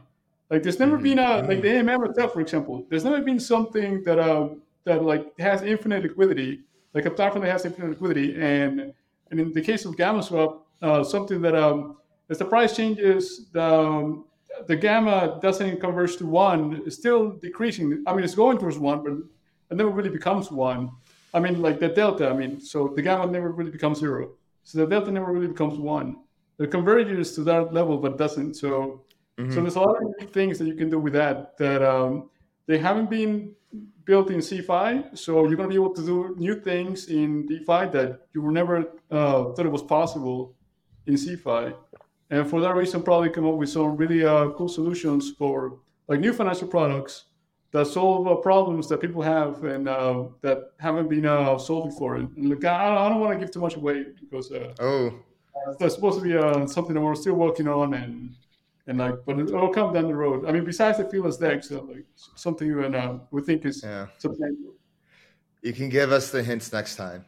Like, there's never mm-hmm. been a, like the A M M itself, for example. There's never been something that uh, that like has infinite liquidity. Like a platform that has infinite liquidity, and and in the case of GammaSwap, uh, something that um, as the price changes, the um, the gamma doesn't converge to one. It's still decreasing. I mean, it's going towards one, but it never really becomes one. I mean, like the delta. I mean, so the gamma never really becomes zero. So the delta never really becomes one. It converges to that level, but doesn't. So, mm-hmm. so there's a lot of things that you can do with that that um, they haven't been built in C five, so you're going to be able to do new things in DeFi that you never uh, thought it was possible in C five. And for that reason, probably come up with some really uh, cool solutions for like new financial products that solve uh, problems that people have and uh, that haven't been uh, solved before. And look, I, I don't want to give too much away because uh, oh, uh, that's supposed to be uh, something that we're still working on, and and like, but it'll come down the road. I mean, besides the Fearless Dex, so, like something you and uh, we think is yeah. substantial. You can give us the hints next time.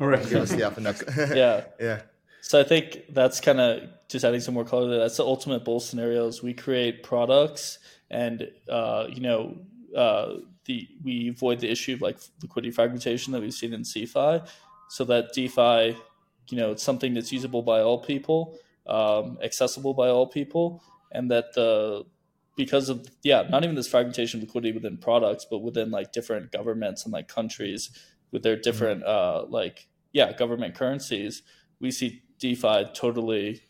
All right, give us the alpha next. yeah, yeah. So I think that's kind of just adding some more color there. That's the ultimate bull scenario: is we create products. And, uh, you know, uh, the we avoid the issue of like liquidity fragmentation that we've seen in C F I, so that DeFi, you know, it's something that's usable by all people, um, accessible by all people. And that the because of, yeah, not even this fragmentation of liquidity within products, but within like different governments and like countries with their different, mm-hmm. uh, like, yeah, government currencies, we see DeFi totally,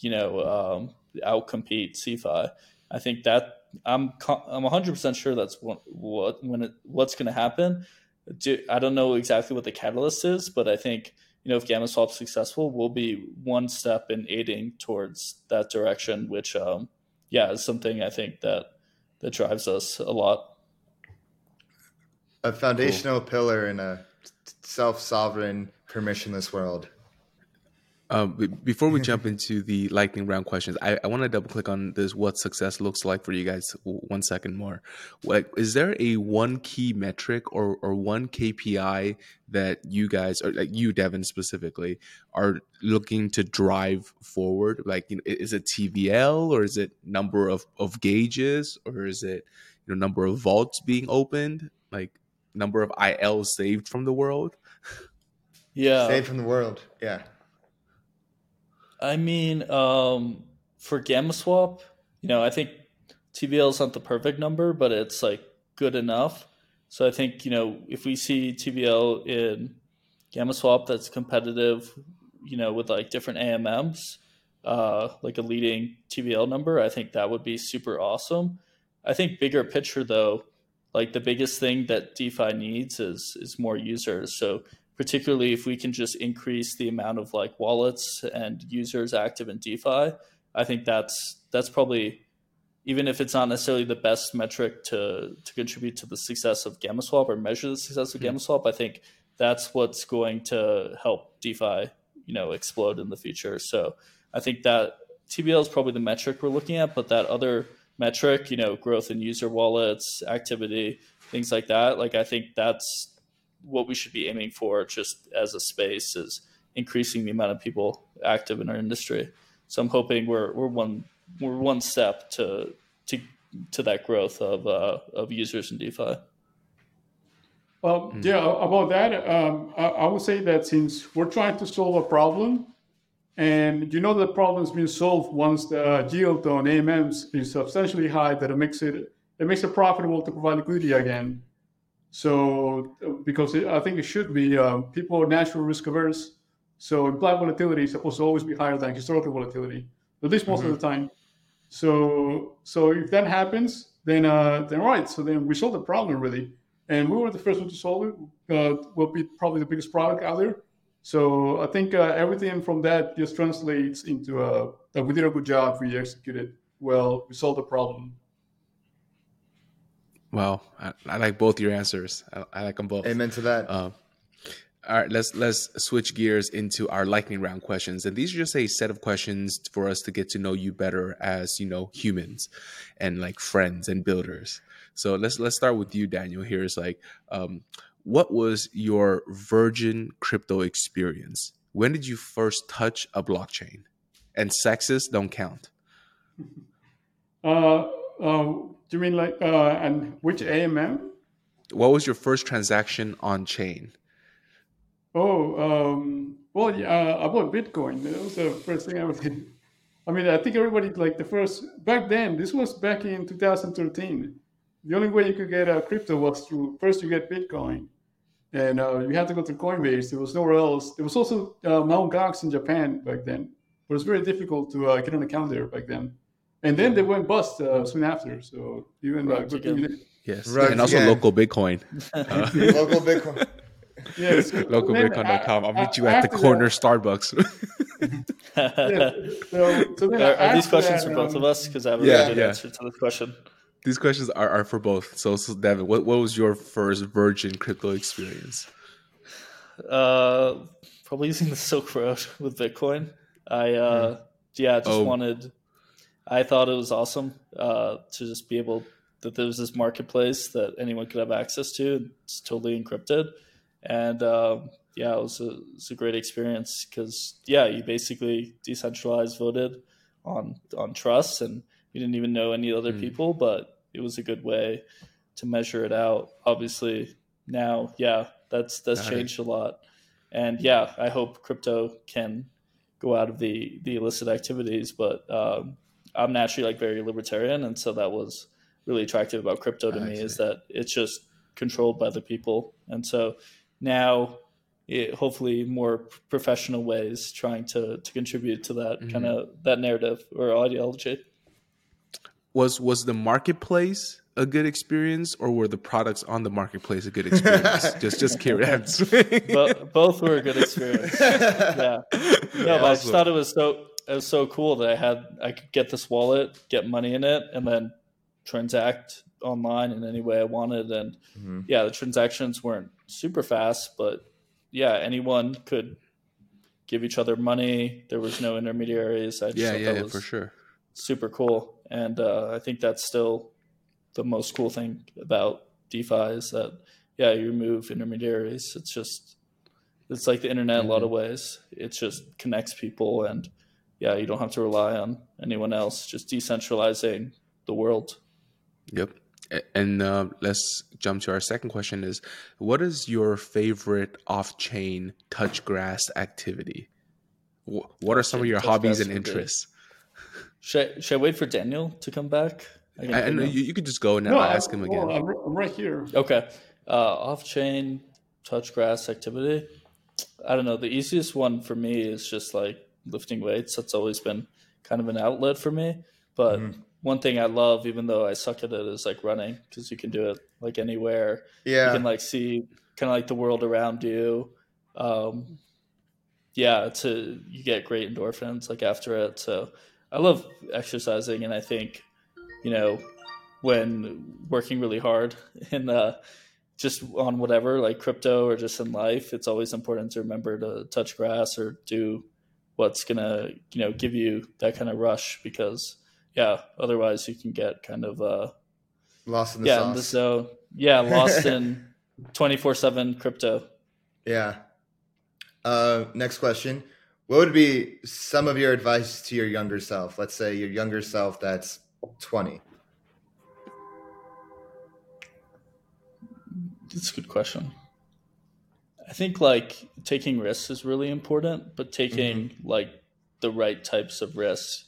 you know, um, outcompete C F I. I think that. I'm I'm one hundred percent sure that's what, what when it, what's going to happen. Do, I don't know exactly what the catalyst is, but I think, you know, if GammaSwap's successful, we'll be one step in aiding towards that direction, which, um, yeah, is something I think that that drives us a lot. A foundational cool. pillar in a self-sovereign, permissionless world. Um, before we jump into the lightning round questions, I, I want to double click on this. What success looks like for you guys? One second more. Like, is there a one key metric or, or one K P I that you guys, or like you, Devin specifically, are looking to drive forward? Like, you know, is it T V L or is it number of, of gauges, or is it, you know, number of vaults being opened? Like number of I L saved from the world? Yeah, saved from the world. Yeah. I mean, um, for GammaSwap, you know, I think T V L is not the perfect number, but it's like good enough. So I think, you know, if we see T V L in GammaSwap that's competitive, you know, with like different A M Ms, uh, like a leading T V L number, I think that would be super awesome. I think bigger picture though, like the biggest thing that DeFi needs is is more users. So particularly if we can just increase the amount of like wallets and users active in DeFi, I think that's that's probably, even if it's not necessarily the best metric to to contribute to the success of GammaSwap or measure the success of GammaSwap, I think that's what's going to help DeFi, you know, explode in the future. So I think that T V L is probably the metric we're looking at, but that other metric, you know, growth in user wallets, activity, things like that, like I think that's what we should be aiming for just as a space, is increasing the amount of people active in our industry. So I'm hoping we're, we're one, we're one step to, to, to that growth of, uh, of users in DeFi. Well, mm-hmm. yeah, about that, um, I, I would say that since we're trying to solve a problem, and you know, the problem's been solved once the yield on A M Ms is substantially high, that it makes it, it makes it profitable to provide liquidity again. So, because it, I think it should be, um, people are natural risk averse. So implied volatility is supposed to always be higher than historical volatility, at least most mm-hmm. of the time. So, so if that happens, then, uh, then right. So then we solved the problem really. And we were the first one to solve it. Uh, we'll be probably the biggest product out there. So I think uh, everything from that just translates into uh, that we did a good job. We executed well, we solved the problem. Wow, I, I like both your answers. I, I like them both. Amen to that. Uh, all right, let's let's switch gears into our lightning round questions, and these are just a set of questions for us to get to know you better as, you know, humans, and like friends and builders. So let's let's start with you, Daniel. Here's like, um, what was your virgin crypto experience? When did you first touch a blockchain? And sexes don't count. Uh. um Do you mean like, uh, and which A M M? What was your first transaction on chain? Oh, um, well, yeah, uh, I bought Bitcoin. That was the first thing I ever did. I mean, I think everybody, like the first, back then, this was back in two thousand thirteen. The only way you could get uh, crypto was through, first you get Bitcoin. And uh, you had to go to Coinbase. There was nowhere else. There was also uh, Mt. Gox in Japan back then. But it was very difficult to uh, get an account there back then. And then they went bust uh, soon after. So even right, uh, good thing you did. Yes, right, and also yeah. Local Bitcoin. Uh, Local Bitcoin. Yes. local bitcoin dot com. I'll meet you at the corner that. Starbucks. yeah. so, so are, are these questions that, for both um, of us? Because I haven't yeah, really yeah. answered to this question. These questions are, are for both. So, so Devin, what, what was your first Virgin crypto experience? Uh, probably using the Silk Road with Bitcoin. I uh, yeah, yeah just oh. wanted. I thought it was awesome uh, to just be able that there was this marketplace that anyone could have access to. It's totally encrypted. And uh, yeah, it was, a, it was a great experience because, yeah, you basically decentralized voted on on trust, and we didn't even know any other mm. people, but it was a good way to measure it out. Obviously now, yeah, that's that's Got changed it. a lot. And yeah, I hope crypto can go out of the, the illicit activities, but um, I'm naturally like very libertarian. And so that was really attractive about crypto to I me see. is that it's just controlled by the people. And so now it, hopefully more professional ways trying to, to contribute to that mm-hmm. kind of that narrative or ideology. Was was the marketplace a good experience, or were the products on the marketplace a good experience? just just curious. Bo- both were a good experience. Yeah. No, yeah, but I just thought it was so it was so cool that I had I could get this wallet, get money in it, and then transact online in any way I wanted. And mm-hmm. yeah, the transactions weren't super fast, but yeah, anyone could give each other money. There was no intermediaries. I just yeah, thought yeah, that yeah, was for sure. super cool. And uh, I think that's still the most cool thing about DeFi is that, yeah, you remove intermediaries. It's just, it's like the internet mm-hmm. a lot of ways. It just connects people, and yeah, you don't have to rely on anyone else, just decentralizing the world. Yep. And uh, let's jump to our second question is, what is your favorite off-chain touchgrass activity? What are some of your hobbies and interests? Should I, should I wait for Daniel to come back? I, I, I know you, you could just go and no, I'll ask him again. Well, I'm right here. Okay. Uh, off-chain touchgrass activity. I don't know. The easiest one for me is just like lifting weights. That's always been kind of an outlet for me. But mm-hmm. one thing I love, even though I suck at it, is like running, because you can do it like anywhere. Yeah. You can like see kind of like the world around you. Um, yeah. It's a, you get great endorphins like after it. So I love exercising. And I think, you know, when working really hard and uh, just on whatever, like crypto or just in life, it's always important to remember to touch grass or do what's going to, you know, give you that kind of rush, because yeah, otherwise you can get kind of uh, lost in the yeah, sauce. So yeah, lost in twenty-four seven crypto. Yeah. Uh, next question. What would be some of your advice to your younger self? Let's say your younger self that's twenty. That's a good question. I think like taking risks is really important, but taking mm-hmm. like the right types of risks.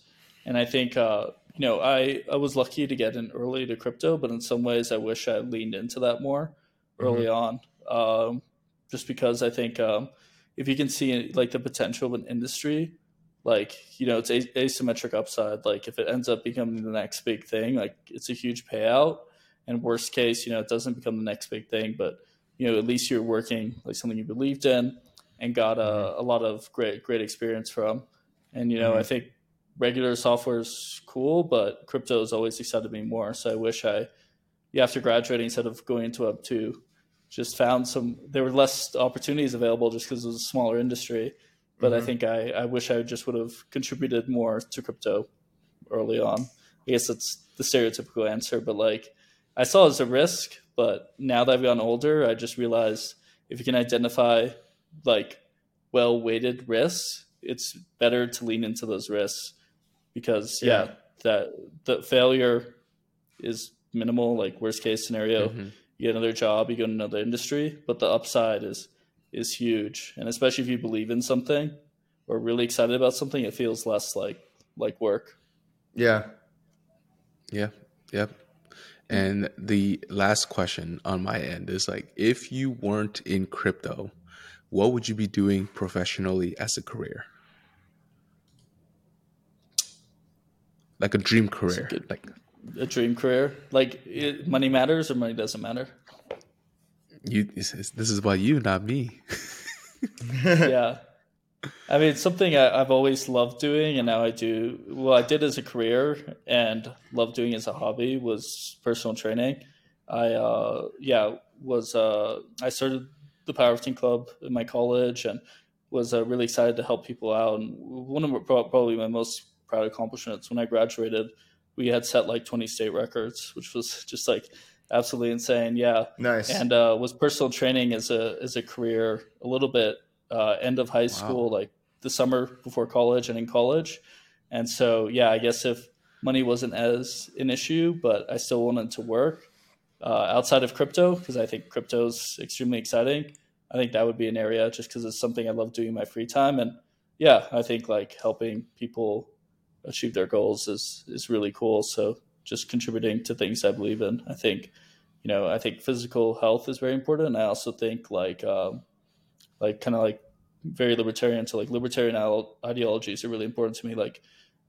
And I think, uh, you know, I, I was lucky to get in early to crypto, but in some ways I wish I leaned into that more early mm-hmm. on. Um, just because I think um, if you can see like the potential of an industry, like, you know, it's a- asymmetric upside. Like if it ends up becoming the next big thing, like it's a huge payout, and worst case, you know, it doesn't become the next big thing, but you know, at least you're working like something you believed in and got a, mm-hmm. a lot of great, great experience from. And, you know, mm-hmm. I think, regular software is cool, but crypto has always excited me more. So I wish I, yeah, after graduating, instead of going into Web two, just found some, there were less opportunities available just because it was a smaller industry. But mm-hmm. I think I, I wish I just would have contributed more to crypto early on. I guess that's the stereotypical answer, but like I saw it as a risk, but now that I've gotten older, I just realized if you can identify like well-weighted risks, it's better to lean into those risks. Because yeah, yeah that the failure is minimal. Like worst case scenario, mm-hmm. you get another job, you go to another industry, but the upside is is huge. And especially if you believe in something or really excited about something, it feels less like like work. Yeah. Yeah. Yep. And the last question on my end is like, if you weren't in crypto, what would you be doing professionally as a career? Like a dream career, a good, like a dream career? Like, it, money matters or money doesn't matter? You. This is why you, not me. Yeah. I mean, it's something I, I've always loved doing, and now I do. Well, I did as a career and loved doing as a hobby was personal training. I, uh, yeah, was, uh, I started the powerlifting club in my college and was uh, really excited to help people out. And one of my, probably my most proud accomplishments, when I graduated, we had set like twenty state records, which was just like absolutely insane. Yeah. Nice. And, uh, was personal training as a, as a career a little bit. Uh, end of high school, wow. Like the summer before college and in college. And so, yeah, I guess if money wasn't as an issue, but I still wanted to work uh, outside of crypto, because I think crypto is extremely exciting. I think that would be an area just because it's something I love doing in my free time. And yeah, I think like helping people achieve their goals is, is really cool. So just contributing to things I believe in. I think, you know, I think physical health is very important. And I also think like, um, like kind of like very libertarian. So like libertarian ideologies are really important to me. Like,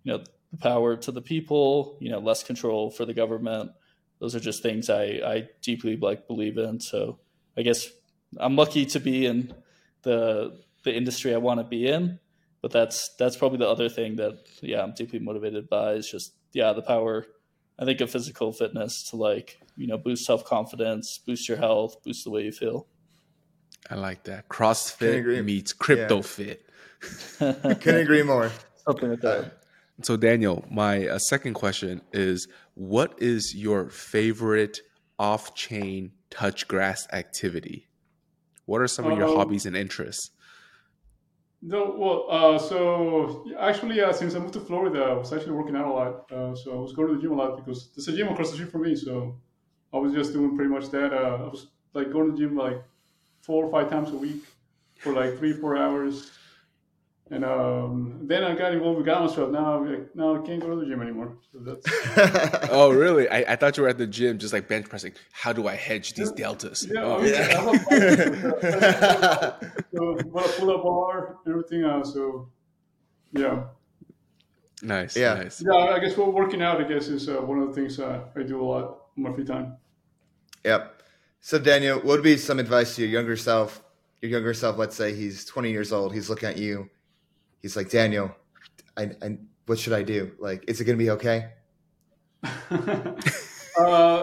you know, the power to the people, you know, less control for the government. Those are just things I, I deeply like believe in. So I guess I'm lucky to be in the the industry I want to be in, but that's, that's probably the other thing that, yeah, I'm deeply motivated by is just, yeah, the power, I think, of physical fitness to like, you know, boost self-confidence, boost your health, boost the way you feel. I like that. CrossFit meets crypto yeah. fit. Couldn't agree more. Something like that. So Daniel, my uh, second question is, what is your favorite off-chain touch grass activity? What are some um, of your hobbies and interests? No, well, uh, so actually, uh, since I moved to Florida, I was actually working out a lot. Uh, so I was going to the gym a lot because there's a gym across the street from me. So I was just doing pretty much that. Uh, I was like going to the gym like four or five times a week for like three, four hours. And um, then I got involved with GammaSwap. Now I'm like, no, I can't go to the gym anymore. So that's... Oh, really? I, I thought you were at the gym just like bench pressing. How do I hedge these deltas? Yeah, oh, I mean, yeah. I have a so, pull-up bar, everything else. So, yeah. Nice, yeah. nice. Yeah, I guess well, working out, I guess, is uh, one of the things uh, I do a lot in my free time. Yep. So Daniel, what would be some advice to your younger self? Your younger self, let's say he's twenty years old. He's looking at you. He's like, Daniel, I, I, what should I do? Like, is it going to be okay? uh,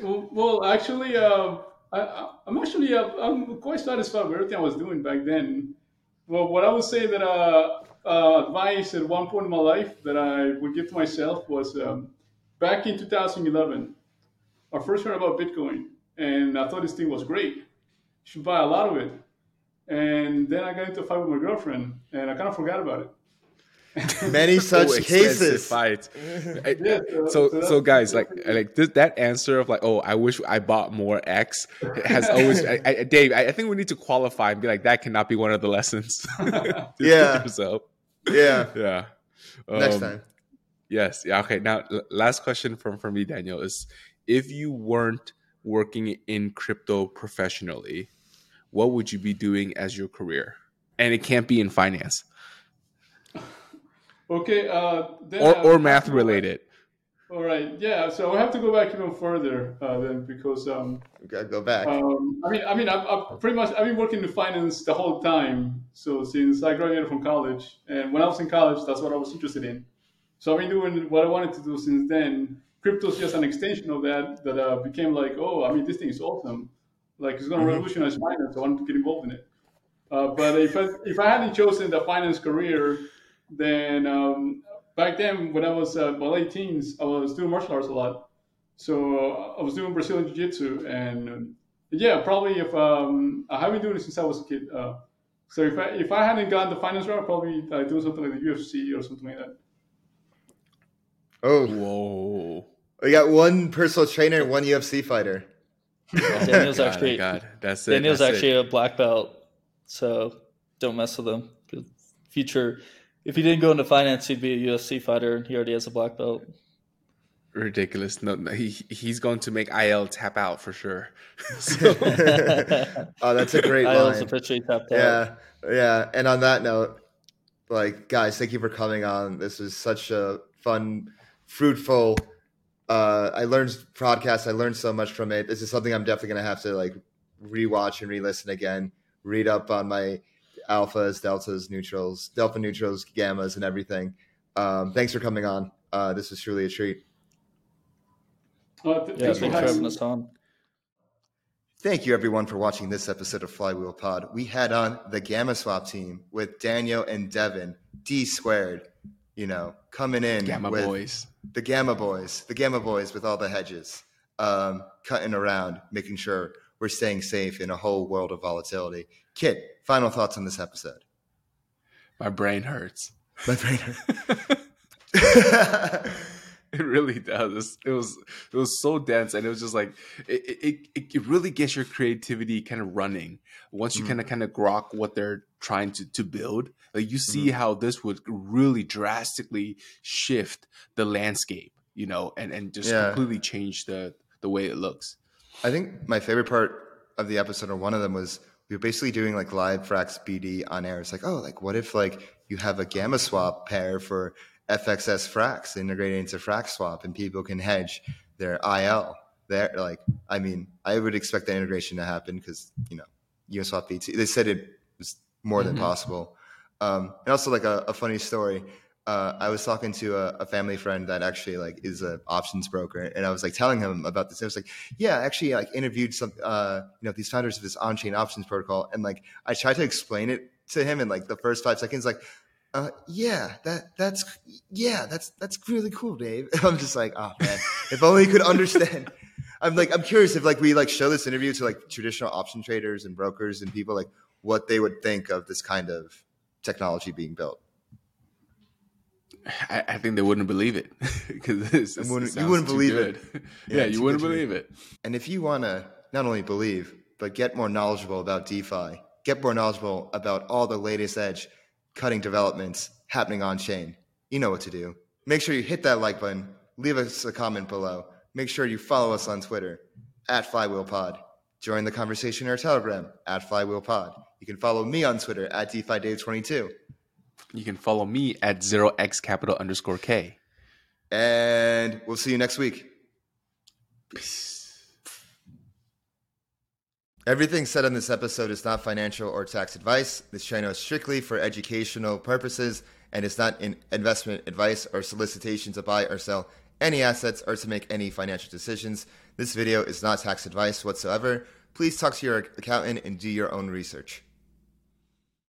well, actually, uh, I, I'm actually uh, I'm quite satisfied with everything I was doing back then. Well, what I would say that uh, uh, advice at one point in my life that I would give to myself was um, back in two thousand eleven, I first heard about Bitcoin. And I thought this thing was great. You should buy a lot of it. And then I got into a fight with my girlfriend, and I kind of forgot about it. Many such oh, cases. Fights. I, yeah, so, so, so, so guys, like, like this, that answer of like, oh, I wish I bought more X has always. I, I, Dave, I, I think we need to qualify and be like, that cannot be one of the lessons. yeah. So, yeah. Yeah. Um, Next time. Yes. Yeah. Okay. Now, last question from from me, Daniel, is if you weren't working in crypto professionally, what would you be doing as your career? And it can't be in finance. Okay. Uh, then or or math related. All right. Yeah. So I have to go back even further uh, then because um, we gotta go back. Um, I mean, I mean, I've, I've pretty much I've been working in finance the whole time. So since I graduated from college, and when I was in college, that's what I was interested in. So I've been doing what I wanted to do since then. Crypto is just an extension of that, that uh, became like, oh, I mean, this thing is awesome. Like, it's going to mm-hmm. revolutionize finance. I wanted to get involved in it. Uh, but if I, if I hadn't chosen the finance career, then um, back then, when I was uh, my late teens, I was doing martial arts a lot. So uh, I was doing Brazilian Jiu-Jitsu. And um, yeah, probably if um, I haven't been doing it since I was a kid. Uh, so if I, if I hadn't gotten the finance route, I'd probably uh, do something like the U F C or something like that. Oh, whoa! We got one personal trainer, and one U F C fighter. Daniel's God, actually, God. That's it, Daniel's that's actually it. a black belt, so don't mess with him. Future, if he didn't go into finance, he'd be a U F C fighter, and he already has a black belt. Ridiculous! No, no he he's going to make I L tap out for sure. So. Oh, that's a great line. I L's officially tapped out. Yeah, yeah. And on that note, like guys, thank you for coming on. This is such a fun, fruitful uh, I learned podcasts. I learned so much from it. This is something I'm definitely going to have to like rewatch and re-listen again, read up on my alphas, deltas, neutrals, delta neutrals, gammas, and everything. Um, thanks for coming on. Uh, this was truly a treat. Well, th- yeah, thanks for having us on. Thank you, everyone, for watching this episode of Flywheel Pod. We had on the GammaSwap team with Daniel and Devin, D squared, you know, coming in Gamma with boys. the Gamma boys, the Gamma boys with all the hedges, um, cutting around, making sure we're staying safe in a whole world of volatility. Kiet, final thoughts on this episode. My brain hurts. My brain hurts. It really does. It was it was so dense, and it was just like it it, it really gets your creativity kind of running. Once you mm. kind of kind of grok what they're trying to, to build, like you see mm. how this would really drastically shift the landscape, you know, and, and just yeah. completely change the the way it looks. I think my favorite part of the episode, or one of them, was we were basically doing like live Frax B D on air. It's like, oh, like what if like you have a Gamma Swap pair for F X S Frax integrated into FraxSwap, and people can hedge their I L there. Like, I mean, I would expect that integration to happen because, you know, Uniswap V three, they said it was more than mm-hmm. possible. Um, and also like a, a funny story. Uh, I was talking to a, a family friend that actually like is an options broker. And I was like telling him about this. I was like, yeah, actually like interviewed some, uh, you know, these founders of this on-chain options protocol. And like, I tried to explain it to him in like the first five seconds, like, Uh, yeah, that that's yeah, that's that's really cool, Dave. I'm just like, oh man, if only you could understand. I'm like, I'm curious if like we like show this interview to like traditional option traders and brokers and people, like what they would think of this kind of technology being built. I, I think they wouldn't believe it because this you wouldn't believe it. Yeah, yeah you wouldn't believe it. And if you want to not only believe but get more knowledgeable about DeFi, get more knowledgeable about all the latest edge cutting developments happening on chain, you know what to do. Make sure you hit that like button, leave us a comment below. Make sure you follow us on Twitter at Flywheel Pod. Join the conversation in our Telegram at Flywheel Pod. You can follow me on Twitter at DeFi Dave twenty-two. You can follow me at zero x capital underscore K. And we'll see you next week. Peace. Everything said on this episode is not financial or tax advice. This channel is strictly for educational purposes and is not in investment advice or solicitation to buy or sell any assets or to make any financial decisions. This video is not tax advice whatsoever. Please talk to your accountant and do your own research.